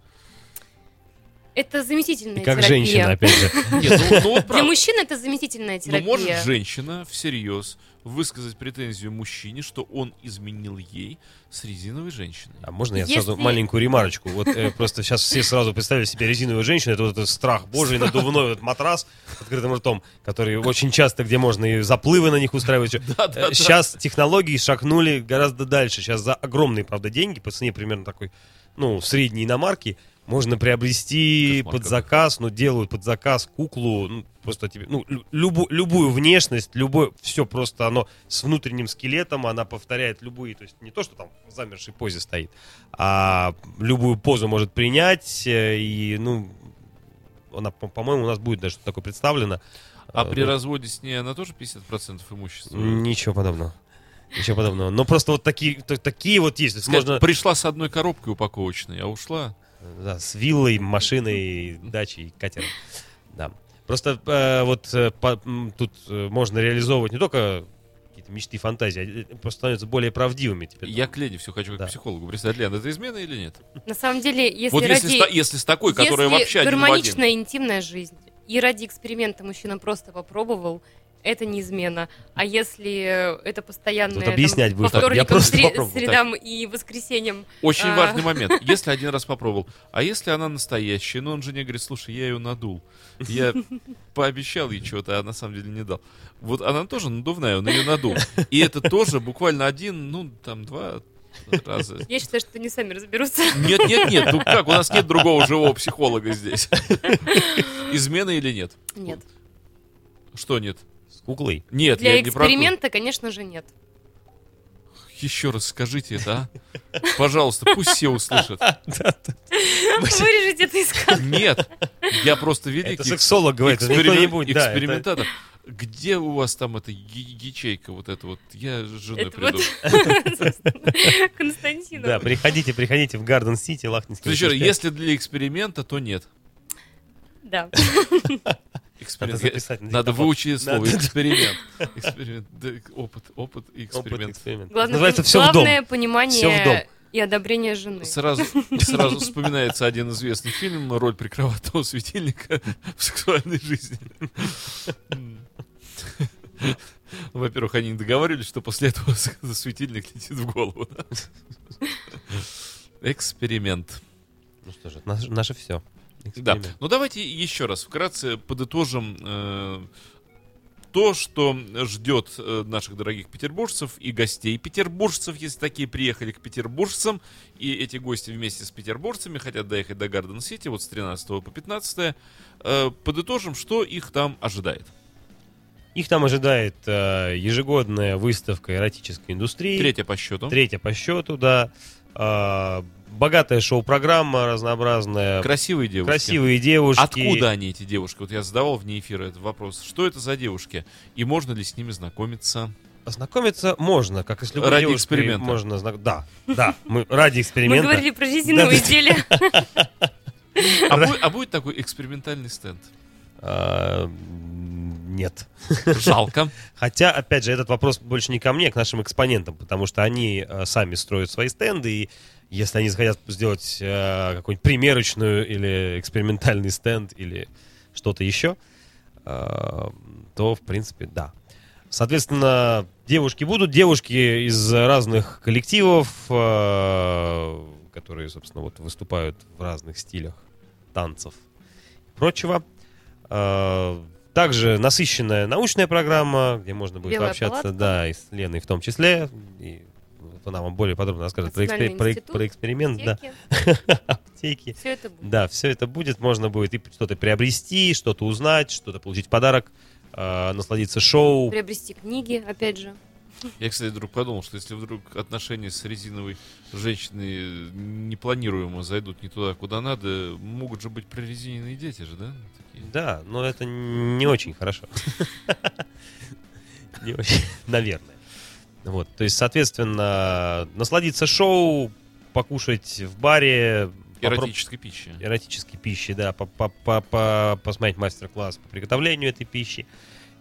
Это заместительная и как терапия. Как женщина, опять же. Нет, ну, ну, вот для мужчин это заместительная терапия. Но может женщина всерьез высказать претензию мужчине, что он изменил ей с резиновой женщиной. А можно я Если... сразу маленькую ремарочку? Вот э, просто сейчас все сразу представили себе резиновую женщину. Это вот этот страх божий, страх. Надувной вот матрас с открытым ртом, который очень часто, где можно и заплывы на них устраивать. да, да, сейчас да. Технологии шагнули гораздо дальше. Сейчас за огромные, правда, деньги, по цене примерно такой, ну, средней иномарки, можно приобрести под заказ, ну, делают под заказ куклу, ну, просто тебе, ну, любу, любую внешность, любое, все просто оно с внутренним скелетом, она повторяет любые, то есть не то, что там в замершей позе стоит, а любую позу может принять, и, ну, она, по-моему, у нас будет даже такое представлено. А при вот. разводе с ней она тоже пятьдесят процентов имущества? Ничего подобного. Ничего подобного. Но просто вот такие, такие вот есть. Сказать, можно... Пришла с одной коробкой упаковочной, а ушла... Да, с виллой, машиной, дачей, катером. Да. Просто э, вот э, по, тут можно реализовывать не только какие-то мечты и фантазии, а просто становятся более правдивыми теперь. Я к Лене все хочу как да. психологу представить. Лена, это измена или нет? На самом деле, если вот ради... если, если с такой, если которая вообще один в один. Гармоничная интимная жизнь, и ради эксперимента мужчина просто попробовал, это не измена. А если это постоянное... Тут объяснять там, будет. По вторникам, сре- средам так. и воскресеньям... Очень а- важный момент. Если один раз попробовал. А если она настоящая? Но он жене говорит, слушай, я ее надул. Я пообещал ей чего-то, а на самом деле не дал. Вот она тоже надувная, он ее надул. И это тоже буквально один, ну, там, два... раза. Я считаю, что они сами разберутся. Нет, нет, нет. Ну как? У нас нет другого живого психолога здесь. Измена или нет? Нет. Что нет? Углы. Нет, для эксперимента, не конечно же, нет. Еще раз скажите это, а? Пожалуйста, пусть все услышат. Вырежите это из кадра. Нет, я просто великий. Это сексолог говорит, экспериментатор. Где у вас там эта ячейка вот эта вот? Я с женой приду. Константинов. Да, приходите, приходите в Garden City, Лахтинский. Еще раз, если для эксперимента, то нет. Да. Эксперимент. Надо, записать, надо, надо выучить слово надо. Эксперимент. Эксперимент. Опыт, опыт и эксперимент. эксперимент. Главное, все главное в дом. Понимание в дом. И одобрение жены. Сразу, сразу вспоминается один известный фильм «Роль прикроватного светильника в сексуальной жизни». Во-первых, они не договаривались, что после этого светильник летит в голову. Эксперимент. Ну что же, наше, наше все. Да. Ну давайте еще раз вкратце подытожим э, то, что ждет э, наших дорогих петербуржцев и гостей петербуржцев, если такие приехали к петербуржцам, и эти гости вместе с петербуржцами хотят доехать до Garden City вот с тринадцатого по пятнадцатое. Э, подытожим, что их там ожидает. Их там ожидает э, ежегодная выставка эротической индустрии. Третья по счету. Третья по счету, да. Э, Богатая шоу-программа, разнообразная. Красивые девушки. Красивые девушки. Откуда они, эти девушки? Вот я задавал вне эфира этот вопрос. Что это за девушки? И можно ли с ними знакомиться? Знакомиться можно, как и с любой девушкой. Ради эксперимента. Можно знак... Да, да, мы ради эксперимента. Мы говорили про резиновые изделия. А будет такой экспериментальный стенд? Нет. Жалко. Хотя, опять же, этот вопрос больше не ко мне, а к нашим экспонентам, потому что они сами строят свои стенды, и если они захотят сделать э, какую-нибудь примерочную или экспериментальный стенд или что-то еще, то, в принципе, да. Соответственно, девушки будут, девушки из разных коллективов, которые, собственно, вот выступают в разных стилях танцев и прочего. Также насыщенная научная программа, где можно будет Белая общаться, палатка. Да, и с Леной в том числе. И она вам более подробно расскажет про, экспер... про, про эксперимент. Аптеки. Да. Аптеки. Все это будет. Да, все это будет. Можно будет и что-то приобрести, что-то узнать, что-то получить в подарок, э, насладиться шоу. Приобрести книги, опять же. Я, кстати, вдруг подумал, что если вдруг отношения с резиновой женщиной непланируемо зайдут не туда, куда надо, могут же быть прорезиненные дети же, да? Такие. Да, но это не очень хорошо. Не очень, наверное. Вот, то есть, соответственно, насладиться шоу, покушать в баре. Эротической попроб... пищи. Эротической пищи, да. Посмотреть мастер-класс по приготовлению этой пищи.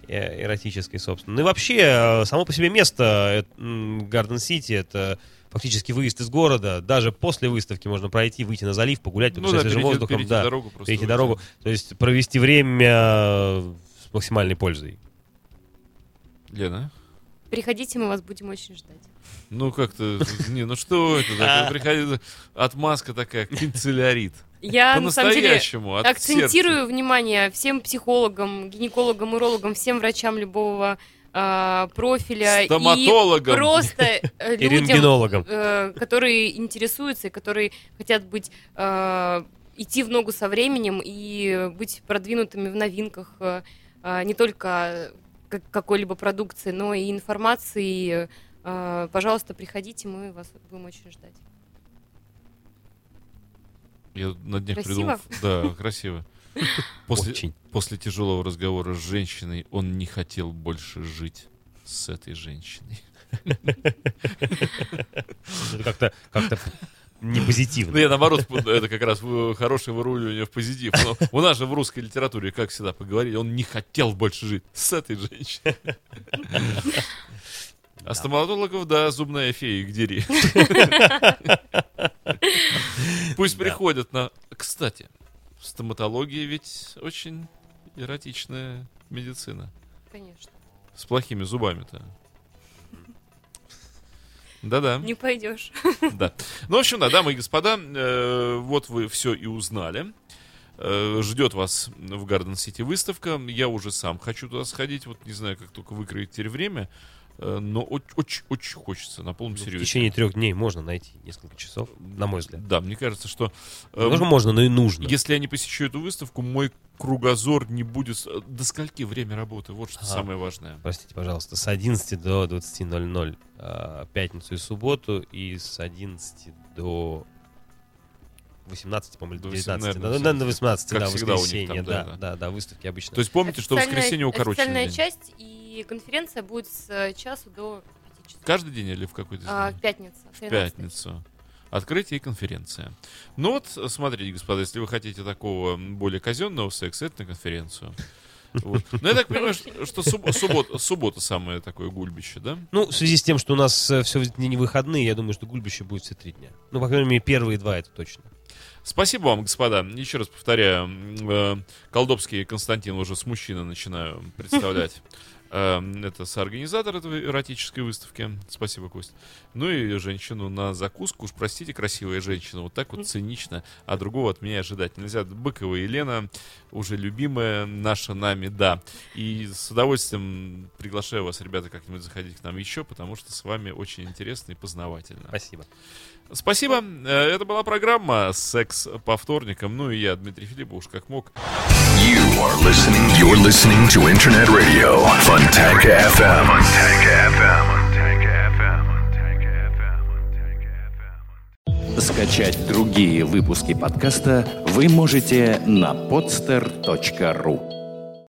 Эротической, собственно. Ну и вообще, само по себе место Garden City — это фактически выезд из города. Даже после выставки можно пройти, выйти на залив, погулять, ну, да, свежим воздухом. Перейти, да, дорогу, перейти дорогу. То есть провести время с максимальной пользой. Лена? Приходите, мы вас будем очень ждать. Ну как-то, не, ну что это такое? Приходите, отмазка такая, канцелярит. Я на самом деле акцентирую внимание всем психологам, гинекологам, урологам, всем врачам любого э, профиля, стоматологам, и просто э, людям, э, которые интересуются и которые хотят быть э, идти в ногу со временем и быть продвинутыми в новинках, э, не только какой-либо продукции, но и информации. Пожалуйста, приходите, мы вас будем очень ждать. Я на днях красиво? Придумал. Да, красиво. После, после тяжелого разговора с женщиной он не хотел больше жить с этой женщиной. Как-то... как-то... не позитивно. Ну, я наоборот, это как раз хорошее выруливание в позитив. Но у нас же в русской литературе, как всегда, поговорили, он не хотел больше жить с этой женщиной. А стоматологов, да, зубная фея, к дери. Пусть приходят на... Кстати, стоматология ведь очень эротичная медицина. Конечно. С плохими зубами-то. Да-да. Не пойдешь. Да. Ну, в общем, да, дамы и господа, э, вот вы все и узнали. Э, ждет вас в Garden City выставка. Я уже сам хочу туда сходить. Вот не знаю, как только выкроить теперь время. Э, но очень-очень хочется, на полном серьезе. В течение трех дней можно найти несколько часов, на мой взгляд. Да, мне кажется, что... Э, Тоже можно, но и нужно. Если я не посещу эту выставку, мой кругозор не будет... До скольки время работы? Вот что а, самое важное. Простите, пожалуйста, с одиннадцати до двадцати ноль ноль э, пятницу и субботу, и с одиннадцати до восемнадцати, по-моему, до девятнадцати. Наверное, до восемнадцати, как да, всегда воскресенье. У них там, да, да, да. Да, да, выставки обычно. То есть помните, что воскресенье укороченное. Официальная часть и конференция будет с часу до пяти часов. Каждый день или в какой-то день? А, в пятницу. В пятницу. Открытие и конференция. Ну вот, смотрите, господа, если вы хотите такого более казенного секса, это на конференцию. Вот. Ну, я так понимаю, что суб- суббота, суббота самое такое гульбище, да? Ну, в связи с тем, что у нас все не выходные, я думаю, что гульбище будет все три дня. Ну, по крайней мере, первые два, это точно. Спасибо вам, господа. Еще раз повторяю, Колдовский Константин уже с мужчиной начинаю представлять. Это соорганизатор этой эротической выставки. Спасибо, Кость. Ну и женщину на закуску. Уж простите, красивая женщина. Вот так вот цинично. А другого от меня ожидать нельзя. Быкова Елена, уже любимая наша нами, да. И с удовольствием приглашаю вас, ребята, как-нибудь заходить к нам еще, потому что с вами очень интересно и познавательно. Спасибо. Спасибо. Это была программа «Секс по вторникам». Ну и я, Дмитрий Филиппов, уж как мог. You are listening. You're listening to Internet Radio. Funtech эф эм. Funtech эф эм. Funtech эф эм. Скачать другие выпуски подкаста вы можете на podster точка ru.